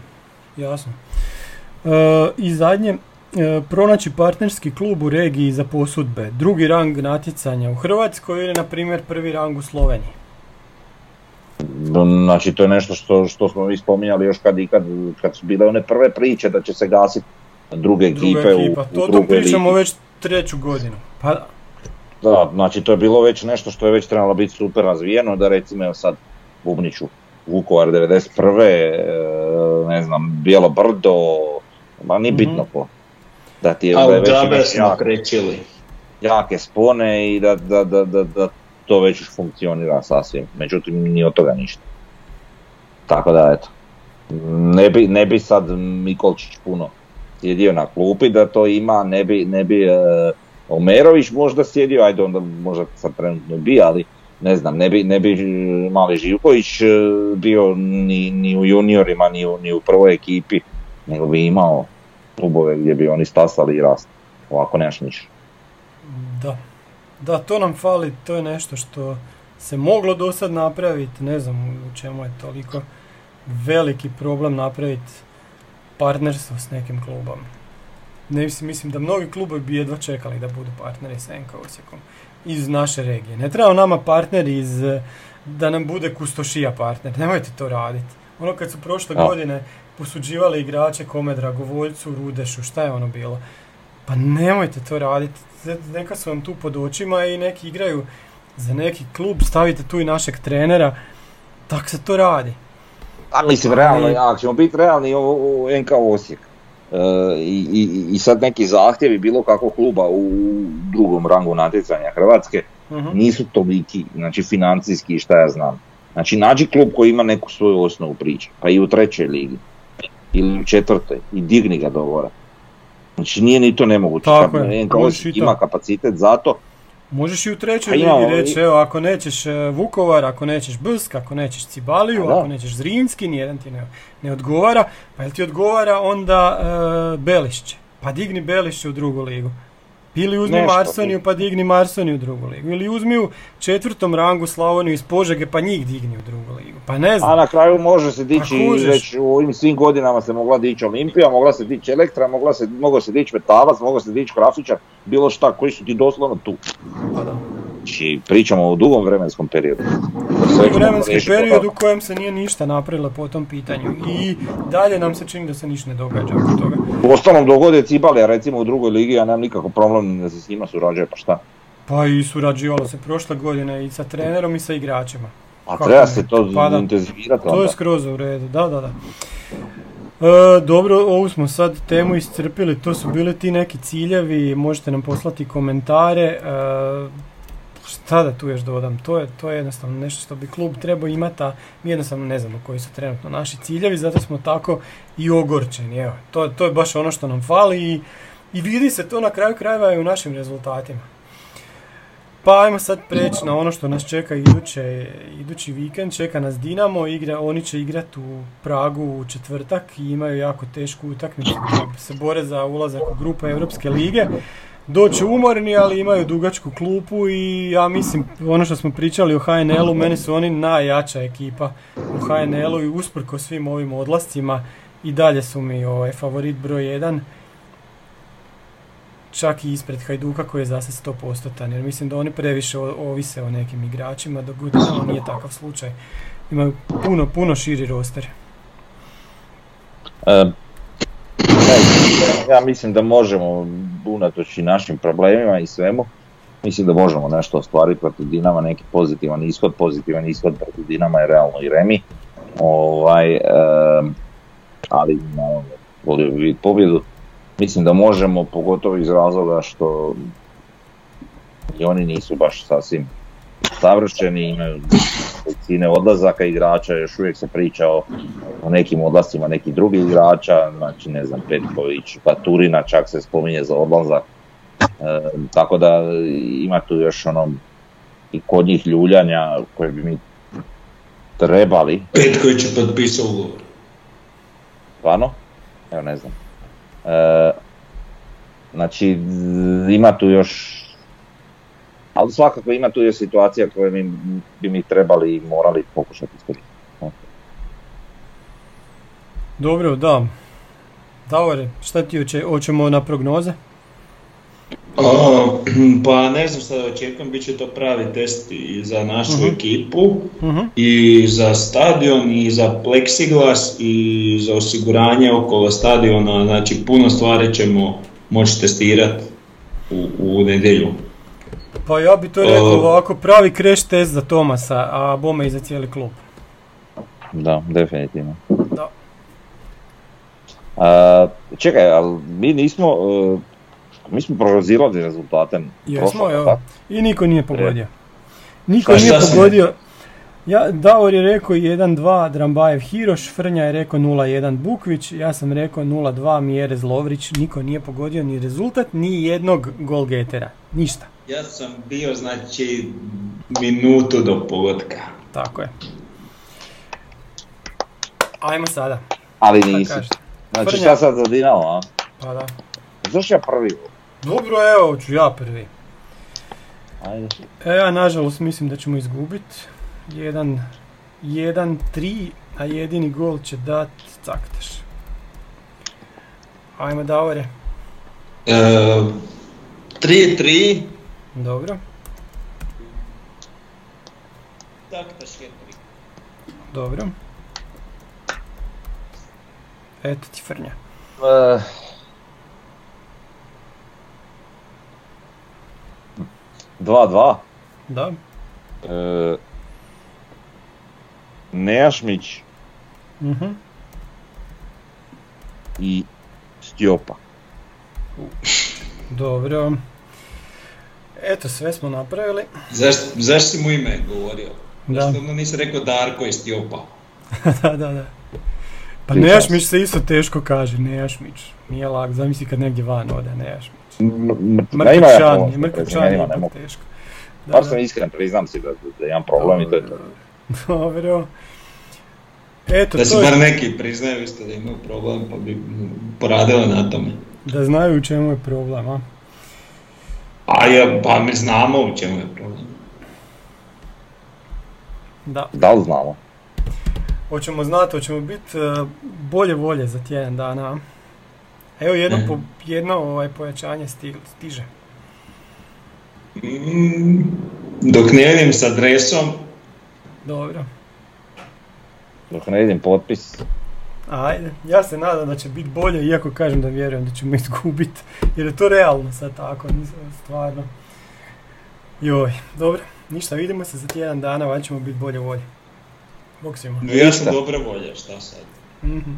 Jasno. E, I zadnje, e, pronaći partnerski klub u regiji za posudbe. Drugi rang natjecanja u Hrvatskoj ili, na primjer, prvi rang u Sloveniji? Znači, to je nešto što, što smo mi spominjali još kad, kad, kad su bile one prve priče da će se gasiti druge ekipe u, u to tom pričamo ligi. Već treću godinu. Pa da, znači to je bilo već nešto što je već trebalo biti super razvijeno, da recimo sad Bubniću, Vukovar devedeset prva, ne znam, Bijelo Brdo, ma nije mm-hmm. bitno ko. Da ti je a već imaš jake, jake spone i da, da, da, da, da to već funkcionira sasvim, međutim ni od toga ništa. Tako da eto, ne bi, ne bi sad Mikolčić puno sjedio na klupi da to ima, ne bi... Ne bi e, Omerović možda sjedio, ajde onda možda sad trenutno bi, ali ne znam, ne bi, ne bi Mali Živković bio ni, ni u juniorima, ni u, ni u prvoj ekipi, nego bi imao klubove gdje bi oni stasali i rasti, ovako nemaš ništa. Da, da, to nam fali, to je nešto što se moglo do sad napraviti, ne znam u čemu je toliko veliki problem napraviti partnerstvo s nekim klubom. Ne mislim da mnogi klubovi bi jedva čekali da budu partneri sa en ka Osijekom iz naše regije. Ne treba nama partner iz, da nam bude Kustošija partner, nemojte to raditi. Ono kad su prošle no. godine posuđivali igrače kome Dragovoljcu, Rudešu, šta je ono bilo? Pa nemojte to raditi, neka su vam tu pod očima i neki igraju za neki klub, stavite tu i našeg trenera, tak se to radi. A mislim realno, i... ako ćemo biti realni u en ka Osijek. Uh, i, i, i sad neki zahtjevi bilo kako kluba u drugom rangu natjecanja Hrvatske uh-huh. nisu toliki, znači financijski šta ja znam. Znači nađi klub koji ima neku svoju osnovu priče, pa i u trećoj ligi, ili u četvrtoj, i digni ga do gore. Znači nije ni to nemoguće, ima kapacitet za to. Možeš i u trećoj ligi reći, evo ako nećeš Vukovar, ako nećeš Brsk, ako nećeš Cibaliju, ako nećeš Zrinski, nijedan ti ne, ne odgovara, pa jel ti odgovara onda e, Belišće, pa digni Belišće u drugu ligu. Ili uzmi nešto, Marsoniju, pa digni Marsoniju u drugu ligu. Ili uzmi u četvrtom rangu Slavoniju iz Požege, pa njih digni u drugu ligu. Pa ne znam. A na kraju može se dići, već u ovim svim godinama se mogla dići Olimpija, mogla se dići Elektra, mogla se, mogla se dići Metalac, mogla se dići Krafičar, bilo šta, koji su ti doslovno tu. Pa da. Znači, pričamo o dugom vremenskom periodu. Vremenski period u kojem se nije ništa napravilo po tom pitanju i dalje nam se čini da se ništa ne događa od toga. Uostalom dogode Cibalija recimo u drugoj ligi, ja nemam nikakav problem da se s njima surađuje, pa šta? Pa i surađivalo se prošle godine i sa trenerom i sa igračima. A kako treba se to pa intenzivirati. To je skroz u redu, da, da, da. E, dobro, ovu smo sad temu iscrpili, to su bili ti neki ciljevi, možete nam poslati komentare. E, šta da tu još dodam, to je, to je jednostavno nešto što bi klub trebao imati, a mi jednostavno ne znamo koji su trenutno naši ciljevi, zato smo tako i ogorčeni. Evo, to, to je baš ono što nam fali i, i vidi se to na kraju krajeva i u našim rezultatima. Pa ajmo sad preći na ono što nas čeka iduće, idući vikend, čeka nas Dinamo, igra, oni će igrati u Pragu u četvrtak i imaju jako tešku utakmicu, se bore za ulazak u grupu Europske lige, doći umorni, ali imaju dugačku klupu i ja mislim, ono što smo pričali o ha en el-u, meni su oni najjača ekipa u ha en el-u i usprko svim ovim odlascima i dalje su mi ovaj, favorit broj jedan. Čak i ispred Hajduka koji je zasad sto posto jer mislim da oni previše ovise o nekim igračima, dok Dinamo nije takav slučaj. Imaju puno, puno širi roster. E, ja mislim da možemo, unatoč i našim problemima i svemu, mislim da možemo nešto ostvariti protiv Dinama, neki pozitivan ishod, pozitivan ishod protiv Dinama je realno i remi. Ovaj, e, ali naravno, volio bi vidjeti pobjedu. Mislim da možemo, pogotovo iz razloga što i oni nisu baš sasvim savršeni, imaju većine odlazaka igrača, još uvijek se priča o, o nekim odlascima nekih drugih igrača, znači ne znam, Petković, Paturina čak se spominje za odlazak, e, tako da ima tu još ono i kod njih ljuljanja koje bi mi trebali. Petković je potpisao ugovor. Stvarno? Evo ne znam. E, znači ima tu još, ali svakako ima tu još situacija koje mi, bi mi trebali i morali pokušati iskoristiti. Dobro, da. Davore, šta ti oče, oćemo na prognoze? O, pa ne znam šta da očekujem, bit će to pravi test i za našu uh-huh. ekipu, uh-huh. i za stadion, i za plexiglas, i za osiguranje okolo stadiona, znači puno stvari ćemo moći testirati u, u nedjelju. Pa ja bi to rekao uh, ovako, pravi crash test za Tomasa, a bome i za cijeli klub. Da, definitivno. Da. A, čekaj, ali mi nismo... Uh, Mi smo prognozirali rezultate. Jesmo, evo. I niko nije pogodio. Niko nije pogodio. Ja, Davor je rekao jedan dva Drambajev Hiroš, Frnja je rekao nula jedan Bukvić, ja sam rekao nula dva Mjerez Lovrić, niko nije pogodio ni rezultat, ni jednog golgetera. Ništa. Ja sam bio, znači, minutu do pogotka. Tako je. Ajmo sada. Ali nisi. Znači šta sad za Dinamo, a? Pa da. Zašto ja prvi? Dobro, evo ću ja prvi. Ajde. E, ja nažalost mislim da ćemo izgubiti. jedan tri, a jedini gol će dat Caktaš. Ajmo Davore. tri tri. Dobro. Caktaš je tri. Dobro. Eto ti Frnja. Uh. dva dva Da. E, Nejašmić. Mhm. I Stjopa. Dobro. Eto, sve smo napravili. Zašto zaš si mu ime govorio? Da. Zašto mu nisi rekao Darko i Stjopa? da, da, da. Pa Nejašmić se isto teško kaže, Nejašmić. Nije lak, zamisli kad negdje van ode Nejašmić. Mrkućan, mrkućan je pa teško. Bar sam iskren, priznam si da, da imam problem i to je to. Dobro. Eto, da se bar neki priznaju isto da imaju problem pa bi poradili na tome. Da znaju u čemu je problem, a? A ja, pa mi znamo u čemu je problem. Da. Da li znamo? Hoćemo znati, hoćemo biti bolje volje za tjedan dana. Evo jedno, mm. po, jedno ovaj pojačanje sti, stiže. Mm, dok ne idem s adresom. Dobro. Dok ne idem potpis. Ajde, ja se nadam da će biti bolje, iako kažem da vjerujem da ćemo izgubiti. Jer je to realno sad tako, stvarno. Joj, dobro, ništa, vidimo se za tjedan dana, valjda ćemo biti bolje volje. Bok svima. No ja sam dobre volje, šta sad? Mhm.